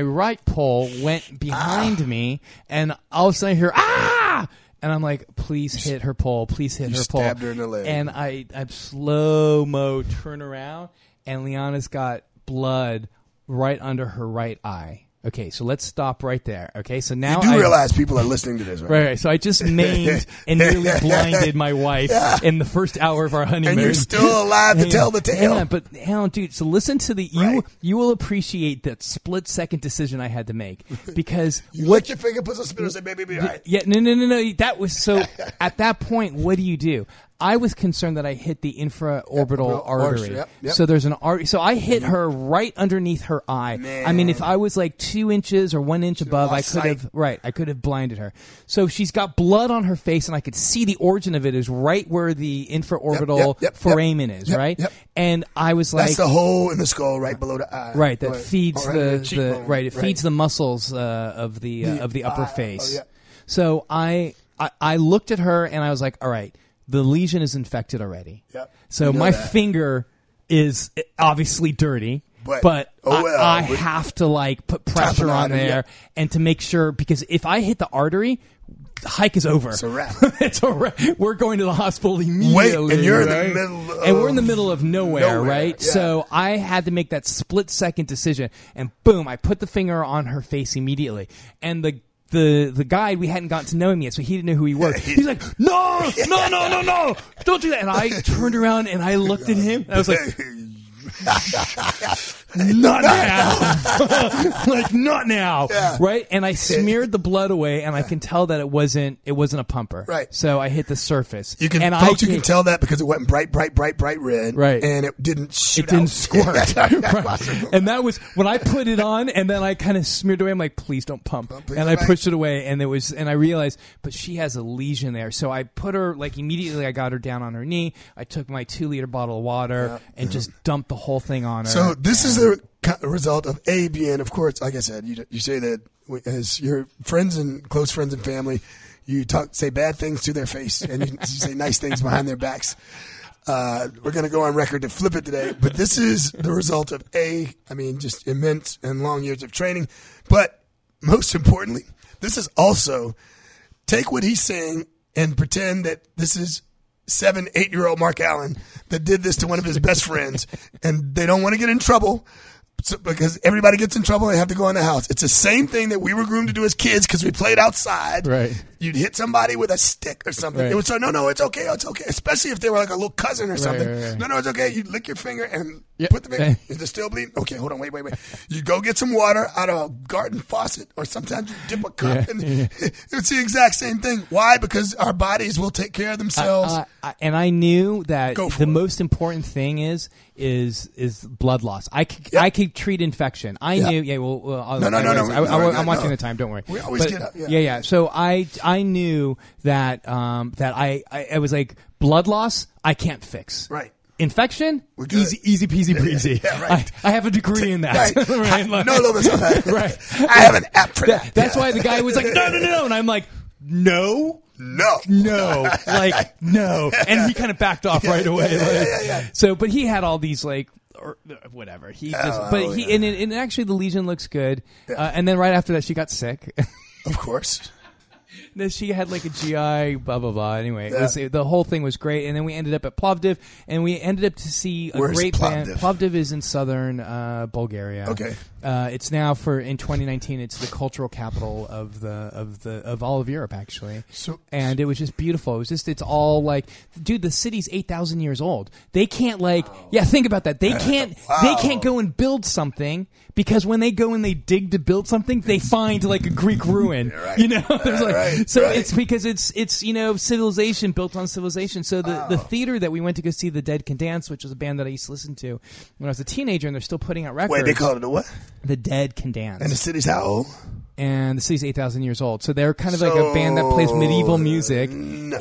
right pole went behind me, and all of a sudden I hear, ah! And I'm like, please hit her pole, please hit her pole. You stabbed her in the leg. And I slow-mo turn around, and Liana's got blood right under her right eye. Okay, so let's stop right there. Okay, so now I realize people are listening to this, right? Right. So I just maimed and nearly blinded my wife in the first hour of our honeymoon. And you're still alive to tell the tale. Yeah, but Alan, dude, so listen to you will appreciate that split-second decision I had to make, because you lick your finger, put some spit, and say, "Baby, all right." Yeah, no. That was so. At that point, what do you do? I was concerned that I hit the infraorbital artery. Yep. So there's an artery. So I hit her right underneath her eye. Man. I mean, if I was like 2 inches or 1 inch above, I could have blinded her. So she's got blood on her face, and I could see the origin of it is right where the infraorbital foramen is, right? Yep. And I was like, that's the hole in the skull right below the eye. Right, that feeds feeds the muscles of the upper face. Oh, yeah. So I looked at her, and I was like, all right. The lesion is infected already. Yep. So my finger is obviously dirty. But I have to like put pressure on there and to make sure, because if I hit the artery, the hike is over. It's a wrap. It's a wrap. We're going to the hospital immediately. Wait, and you're in the middle of... And we're in the middle of nowhere, right? Yeah. So I had to make that split-second decision, and boom, I put the finger on her face immediately. And the guide, we hadn't gotten to know him yet, so he didn't know who he was. He's like, no, don't do that. And I turned around, and I looked at him, and I was like... Not now. Like, not now. Yeah. Right? And I smeared the blood away, and I can tell that it wasn't a pumper. Right. So I hit the surface. You can tell that because it went bright red. Right. And it didn't shoot. It didn't squirt. Right. And that was when I put it on, and then I kind of smeared away. I'm like, please don't pump. I pushed it away, and I realized, but she has a lesion there. So I put her, like, immediately I got her down on her knee. I took my 2-liter bottle of water and just dumped the whole thing on her. So this is the result of ABN. Of course, like I said, you say that as your friends and close friends and family, you say bad things to their face, and you say nice things behind their backs. We're going to go on record to flip it today, but this is the result of just immense and long years of training. But most importantly, this is also take what he's saying and pretend that this is 7-8-year-old Mark Allen that did this to one of his best friends, and they don't want to get in trouble, because everybody gets in trouble and they have to go in the house. It's the same thing that we were groomed to do as kids because we played outside. Right. You'd hit somebody with a stick or something. Right. It would say, no, it's okay. Especially if they were like a little cousin or something. Right. No, it's okay. You'd lick your finger and put the finger. Is it still bleeding? Okay, hold on, wait. You go get some water out of a garden faucet, or sometimes you dip a cup in. It's the exact same thing. Why? Because our bodies will take care of themselves. And I knew that most important thing is blood loss. I could treat infection. I knew. Yeah. Well, no. I'm watching the time. Don't worry. We always get up. Yeah. So I knew that I was like, blood loss I can't fix. Right. Infection, easy peasy breezy. Yeah, right. I have a degree in that. Right. Right. Like, right. I have an app for that. That's why the guy was like, no, and I'm like, No. Like, no. And he kind of backed off right away. So, but he had all these, like, or whatever. And actually the lesion looks good. Yeah. And then right after that, she got sick. Of course. No, she had like a GI, blah, blah, blah. Anyway, the whole thing was great. And then we ended up at Plovdiv, and we ended up to see a great band. Plovdiv is in southern Bulgaria. Okay. It's now in 2019, it's the cultural capital of all of Europe, actually. And it was just beautiful. It was just, it's all like, dude, the city's 8,000 years old. They can't think about that. They can't, they can't go and build something, because when they go and they dig to build something, they find like a Greek ruin, right. You know? It's because it's civilization built on civilization. So the theater that we went to go see, The Dead Can Dance, which was a band that I used to listen to when I was a teenager, and they're still putting out records. Wait, they called it a what? The Dead Can Dance. And the city's how old? And the city's 8,000 years old. So they're kind of like a band that plays medieval music. No.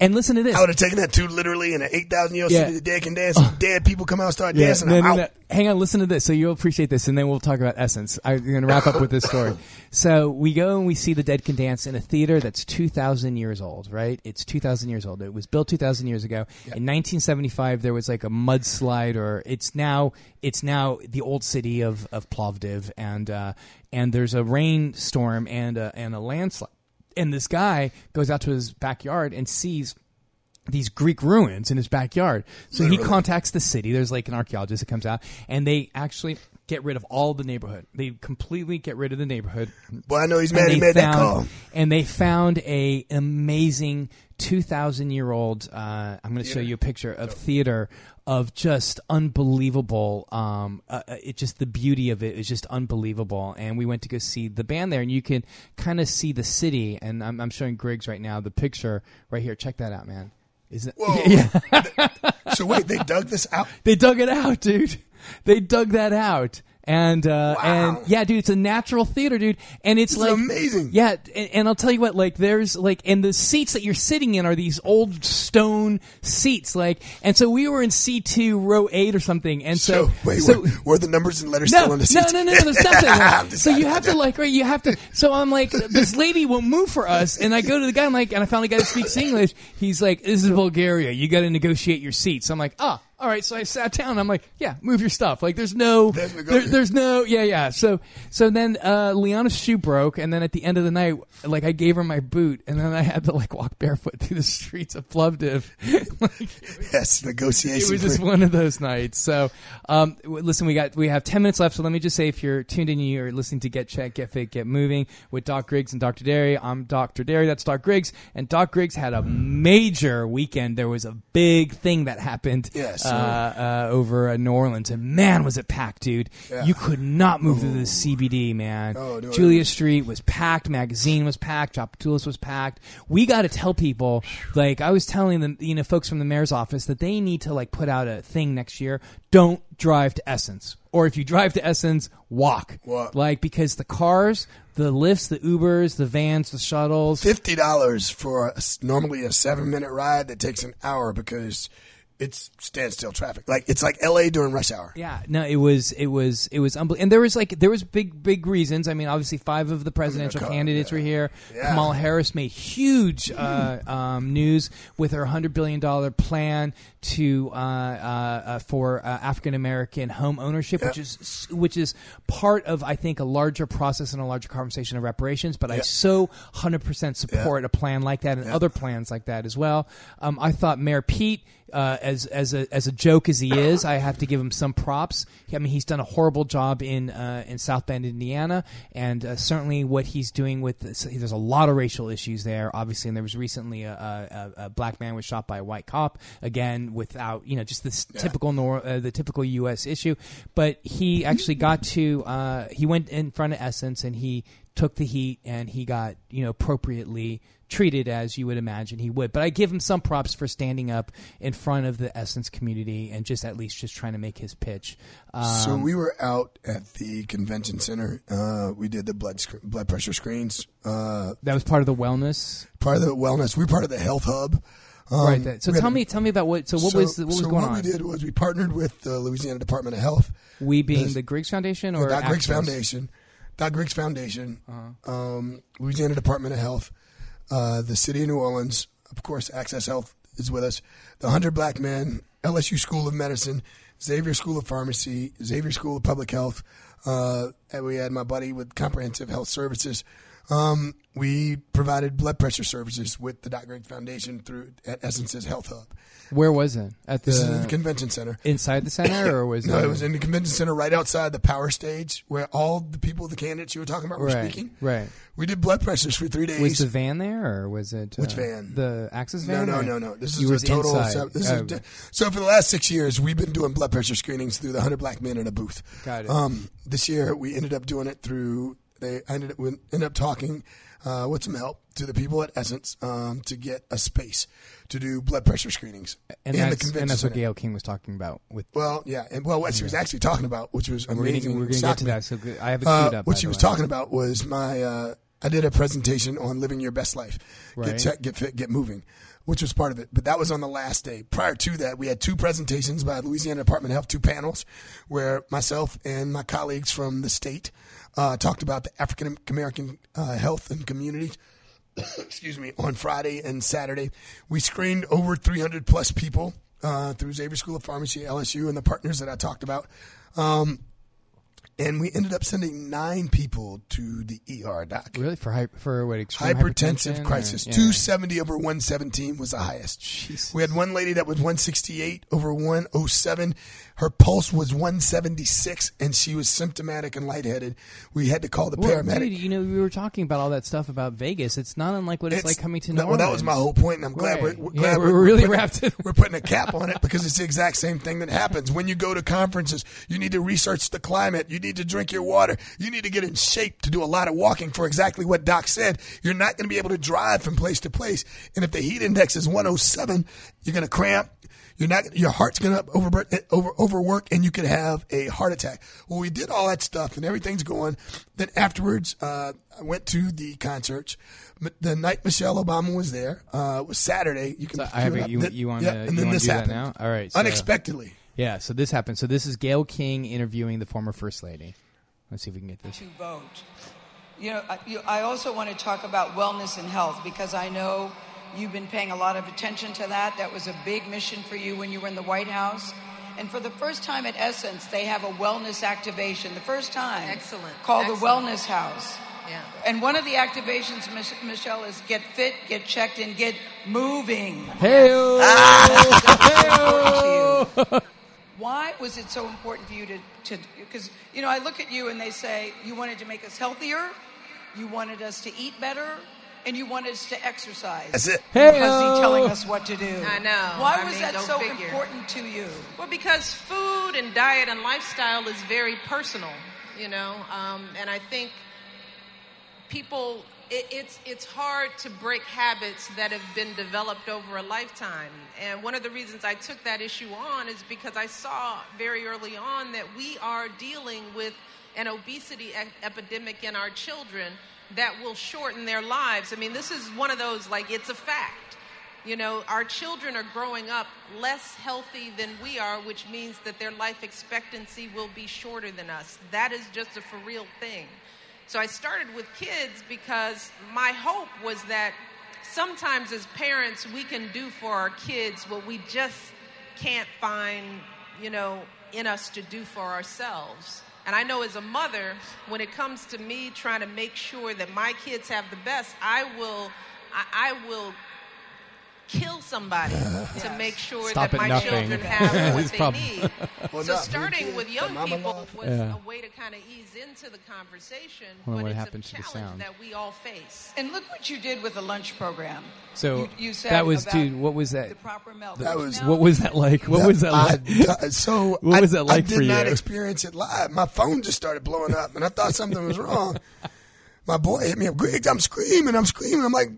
And listen to this. I would have taken that too literally. In an 8,000-year-old city, the dead can dance. Dead people come out and start dancing. No. Hang on, listen to this. So you'll appreciate this, and then we'll talk about Essence. I'm going to wrap up with this story. So we go and we see The Dead Can Dance in a theater that's 2,000 years old, right? It's 2,000 years old. It was built 2,000 years ago. Yeah. In 1975, there was like a mudslide, or it's now the old city of Plovdiv, and there's a rainstorm and a landslide. And this guy goes out to his backyard and sees these Greek ruins in his backyard. So he contacts the city. There's like an archaeologist that comes out, and they actually get rid of all the neighborhood. They completely get rid of the neighborhood. Well, I know he's mad he made that call. And they found an amazing 2,000-year-old, I'm going to show you a picture of theater of just unbelievable. The beauty of it is just unbelievable. And we went to go see the band there, and you can kind of see the city. And I'm showing Griggs right now the picture right here. Check that out, man. Whoa. Yeah. So wait, they dug this out? They dug it out, dude. They dug that out. And wow. And yeah, dude, it's a natural theater, dude, and it's like amazing. Yeah, and I'll tell you what, like there's like, and the seats that you're sitting in are these old stone seats, like, and so we were in C2 row 8 or something, and were the numbers and letters still on the seats? No, there's nothing. Like, so you have to like, right, you have to. So I'm like, this lady will move for us, and I go to the guy, I'm like, and I found a guy that speaks English. He's like, this is Bulgaria, you got to negotiate your seats. I'm like, all right. So I sat down and I'm like, yeah, move your stuff. Like there's no. So then Liana's shoe broke. And then at the end of the night, like I gave her my boot and then I had to like walk barefoot through the streets of Plovdiv. Yes, negotiation. It was just one of those nights. So listen, we have 10 minutes left. So let me just say, if you're tuned in, you're listening to Get Checked, Get Fit, Get Moving with Doc Griggs and Dr. Derry. I'm Dr. Derry. That's Doc Griggs. And Doc Griggs had a major weekend. There was a big thing that happened. Yes. Over New Orleans, and man, was it packed, dude! Yeah. You could not move through the CBD, man. Oh, no, Julia Street was packed, Magazine was packed, Chapultepec was packed. We got to tell people, like I was telling them, you know, folks from the mayor's office that they need to like put out a thing next year. Don't drive to Essence, or if you drive to Essence, walk. What? Like because the cars, the lifts, the Ubers, the vans, the shuttles. $50 for normally a 7-minute ride that takes an hour because. It's standstill traffic. Like it's like LA during rush hour. Yeah, no, it was unbelievable. And there was big reasons. I mean, obviously 5 of the presidential candidates were here. Yeah. Kamala Harris made huge news with her $100 billion plan to for African American home ownership, yeah. which is part of I think a larger process and a larger conversation of reparations. But yeah. I so 100% support yeah. a plan like that and yeah. other plans like that as well. I thought Mayor Pete. As a joke as he is, I have to give him some props. I mean, he's done a horrible job in South Bend, Indiana, and certainly what he's doing with this, there's a lot of racial issues there, obviously. And there was recently a black man was shot by a white cop again, without just this yeah. the typical U.S. issue. But he actually got to he went in front of Essence and he took the heat and he got appropriately. Treated as you would imagine he would, but I give him some props for standing up in front of the Essence community and just at least just trying to make his pitch. So we were out at the convention center. We did the blood pressure screens. That was part of the wellness. We were part of the health hub. Right. So tell me about what. So what so, was what was so going what on? What we did was we partnered with the Louisiana Department of Health. We being the Griggs Foundation or Dr. Griggs Foundation, uh-huh. Louisiana Department of Health. The city of New Orleans, of course, Access Health is with us. The 100 Black Men, LSU School of Medicine, Xavier School of Pharmacy, Xavier School of Public Health. And we had my buddy with Comprehensive Health Services. We provided blood pressure services with the Dr. Griggs Foundation at Essence's Health Hub. Where was it? This is the convention center. Inside the center, or was it? No, it was in the convention center right outside the power stage where all the people, the candidates you were talking about were speaking. Right. We did blood pressures for 3 days. Was the van there, or was it? Which van? The Access van? No. This is a total. So for the last 6 years, we've been doing blood pressure screenings through the 100 Black Men in a booth. Got it. This year, we ended up doing it through... I ended up talking with some help to the people at Essence to get a space to do blood pressure screenings and that's what Gayle King was talking about. What she was actually talking about, which was amazing. We're going to get to that. So I have it queued up. What she was talking about was my I did a presentation on living your best life, right. Get checked, get fit, get moving, which was part of it. But that was on the last day. Prior to that, we had 2 presentations by the Louisiana Department of Health, 2 panels, where myself and my colleagues from the state. Talked about the African American health and communities. Excuse me. On Friday and Saturday, we screened over 300 plus people through Xavier School of Pharmacy, LSU, and the partners that I talked about. And we ended up sending 9 people to the ER, doc. Really? For what? Extreme hypertensive crisis. Or, yeah. 270 over 117 was the highest. Jesus. We had one lady that was 168 over 107. Her pulse was 176, and she was symptomatic and lightheaded. We had to call the paramedic. Dude, we were talking about all that stuff about Vegas. It's not unlike what it's like coming to New Orleans. Well, that was my whole point, and I'm glad we're putting a cap on it because it's the exact same thing that happens. When you go to conferences, you need to research the climate. You need to drink your water. You need to get in shape to do a lot of walking for exactly what Doc said. You're not going to be able to drive from place to place. And if the heat index is 107, you're going to cramp. Your heart's going to overwork, and you could have a heart attack. Well, we did all that stuff, and everything's going. Then afterwards, I went to the concert. The night Michelle Obama was there was Saturday. You want to do that now? All right. So. Unexpectedly. Yeah, so this happened. So this is Gayle King interviewing the former First Lady. Let's see if we can get this. To vote. I also want to talk about wellness and health because I know You've been paying a lot of attention to that. That was a big mission for you when you were in the White House. And for the first time at Essence, they have a wellness activation. The first time. Excellent. Called the Wellness House. Yeah. And one of the activations, Michelle, is get fit, get checked in, get moving. Hey-o. Ah, that's important to you. Why was it so important for you to because, you know, I look at you and they say you wanted to make us healthier, you wanted us to eat better, and you wanted us to exercise. That's it. Because he's telling us what to do. I know. Why was that so important to you? Well, because food and diet and lifestyle is very personal, you know, and I think people, it's hard to break habits that have been developed over a lifetime. And one of the reasons I took that issue on is because I saw very early on that we are dealing with an obesity epidemic in our children that will shorten their lives. I mean, this is one of those, like, it's a fact. You know, our children are growing up less healthy than we are, which means that their life expectancy will be shorter than us. That is just a for real thing. So I started with kids because my hope was that sometimes as parents we can do for our kids what we just can't find, you know, in us to do for ourselves. And I know as a mother, when it comes to me trying to make sure that my kids have the best, I will kill somebody to make sure that my children have what they need. So starting with young people was a way to kind of ease into the conversation, but it's a challenge that we all face. And look what you did with the lunch program. So you said that was, dude, what was that? The proper milk. That was, what was that like? What was that like? So what was that like for you? I did not experience it live. My phone just started blowing up, and I thought something was wrong. My boy hit me up, Griggs, I'm screaming. I'm like,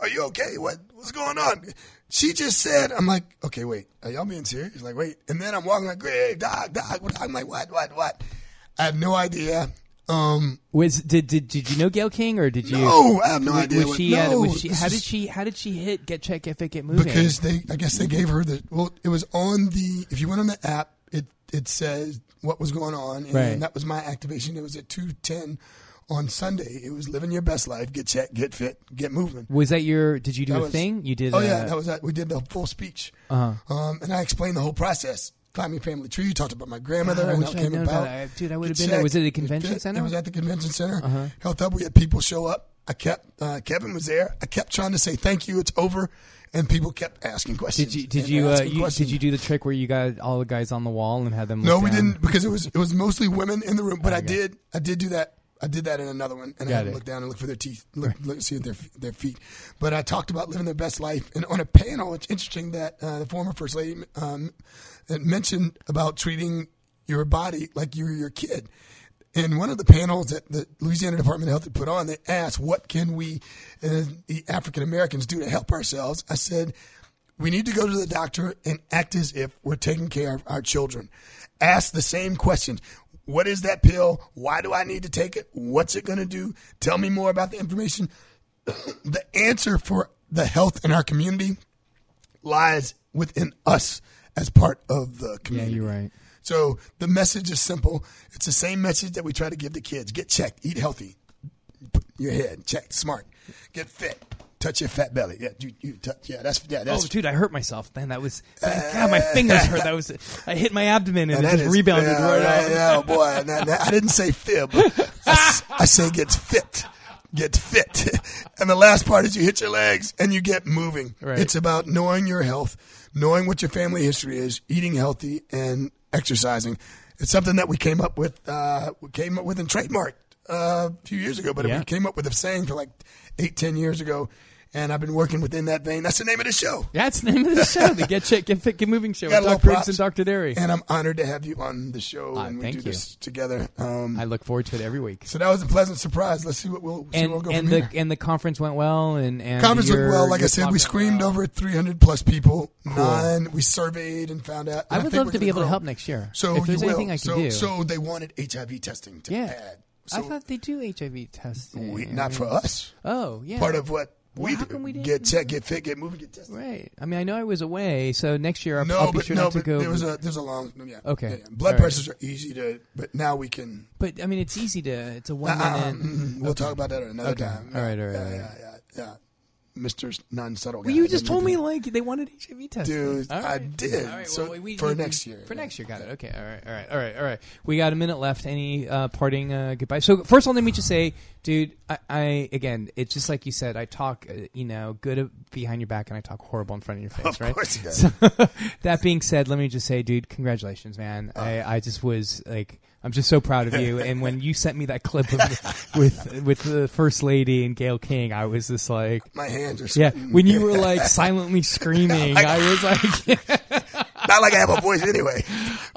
are you okay? What's going on? She just said, I'm like, okay, wait, are y'all being serious? He's like, wait. And then I'm walking like, hey, doc. I'm like, what? I have no idea. Did you know Gayle King or did you? No, I have no idea. How did she hit Get Check Get Fit Get Moving? Because I guess they gave her it was on the, if you went on the app, it says what was going on. And right. That was my activation. It was at 2:10. On Sunday, it was living your best life, get checked, get fit, get moving. Was that your, did you do a thing? You did? Oh, yeah, that was that. We did the full speech. Uh-huh. And I explained the whole process. Climbed your family tree, talked about my grandmother. God, I wish I had known about that. Dude, I would have been there. Was it at a convention center? It was at the convention center. Uh-huh. Health Hub, we had people show up. I kept, Kevin was there. I kept trying to say, thank you, it's over. And people kept asking questions. Did you do the trick where you got all the guys on the wall and had them look down? No, we didn't, because it was mostly women in the room, but I did do that. I did that in another one, and I had to look down and look for their teeth, see their feet. But I talked about living their best life. And on a panel, it's interesting that the former First Lady mentioned about treating your body like you're your kid. And one of the panels that the Louisiana Department of Health had put on, they asked, what can we, the African Americans, do to help ourselves? I said, we need to go to the doctor and act as if we're taking care of our children. Ask the same questions. What is that pill? Why do I need to take it? What's it going to do? Tell me more about the information. The answer for the health in our community lies within us as part of the community. Yeah, you're right. So the message is simple. It's the same message that we try to give to kids. Get checked. Eat healthy. Put your head checked. Smart. Get fit. Touch your fat belly. Yeah, you touch. Yeah, that's. Oh, dude, I hurt myself. Man, that was. God, my fingers hurt. That was. I hit my abdomen and it just rebounded right out. Yeah, oh boy. I didn't say fib. I say gets fit. Get fit. And the last part is you hit your legs and you get moving. Right. It's about knowing your health, knowing what your family history is, eating healthy, and exercising. It's something that we came up with. We came up with and trademarked a few years ago, but we came up with a saying for like 8-10 years ago. And I've been working within that vein. That's the name of the show. That's the name of the show, the Get Check, Get Fit, Get Moving show with Dr. Griggs and Dr. Derry. And I'm honored to have you on the show and we do this together. I look forward to it every week. So that was a pleasant surprise. Let's see what we'll go from here. And the conference went well. And conference went well. Like I said, we screened over 300-plus people. Cool. We surveyed and found out. And I would love to be able to help next year. So if there's anything I can do. So they wanted HIV testing to add. I thought they do HIV testing. Not for us. Oh, yeah. Part of what? We get checked, get fit, get moving, get tested. Right. I mean, I know I was away, so next year I'll be sure not to go. There's a long. Yeah. Okay. Yeah. Blood pressures are easy to, but now we can. But I mean, it's easy to. It's a 1 minute. We'll talk about that another time. All right. Yeah. Mr. Non-Subtle guy. Well, you just told me, like, they wanted HIV testing. Dude, right. I did. Right. So well, for next year. For next year, got it. Okay, all right. We got a minute left. Any parting goodbye? So first of all, let me just say, dude, I again, it's just like you said, I talk, good behind your back and I talk horrible in front of your face, of right? Of course you do. So, that being said, let me just say, dude, congratulations, man. I just was, like... I'm just so proud of you. And when you sent me that clip of, with the First Lady and Gayle King, I was just like... My hands are sweating. Yeah, when you were like silently screaming, like, I was like... Not like I have a voice anyway.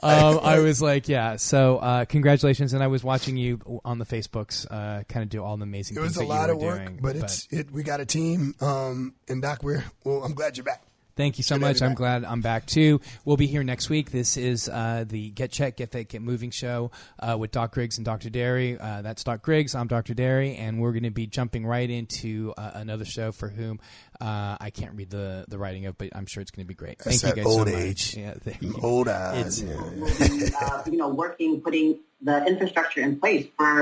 I was like, yeah. So congratulations. And I was watching you on the Facebooks kind of do all the amazing things that you were doing. It was a lot of work, but we got a team. And Doc, I'm glad you're back. Thank you so much. I'm glad I'm back, too. We'll be here next week. This is the Get Check, Get Fit, Get Moving show with Doc Griggs and Dr. Derry. That's Doc Griggs. I'm Dr. Derry. And we're going to be jumping right into another show for whom I can't read the writing of, but I'm sure it's going to be great. That's thank you guys so much. Old age. Yeah, thank you. Old eyes. It's, working, putting the infrastructure in place for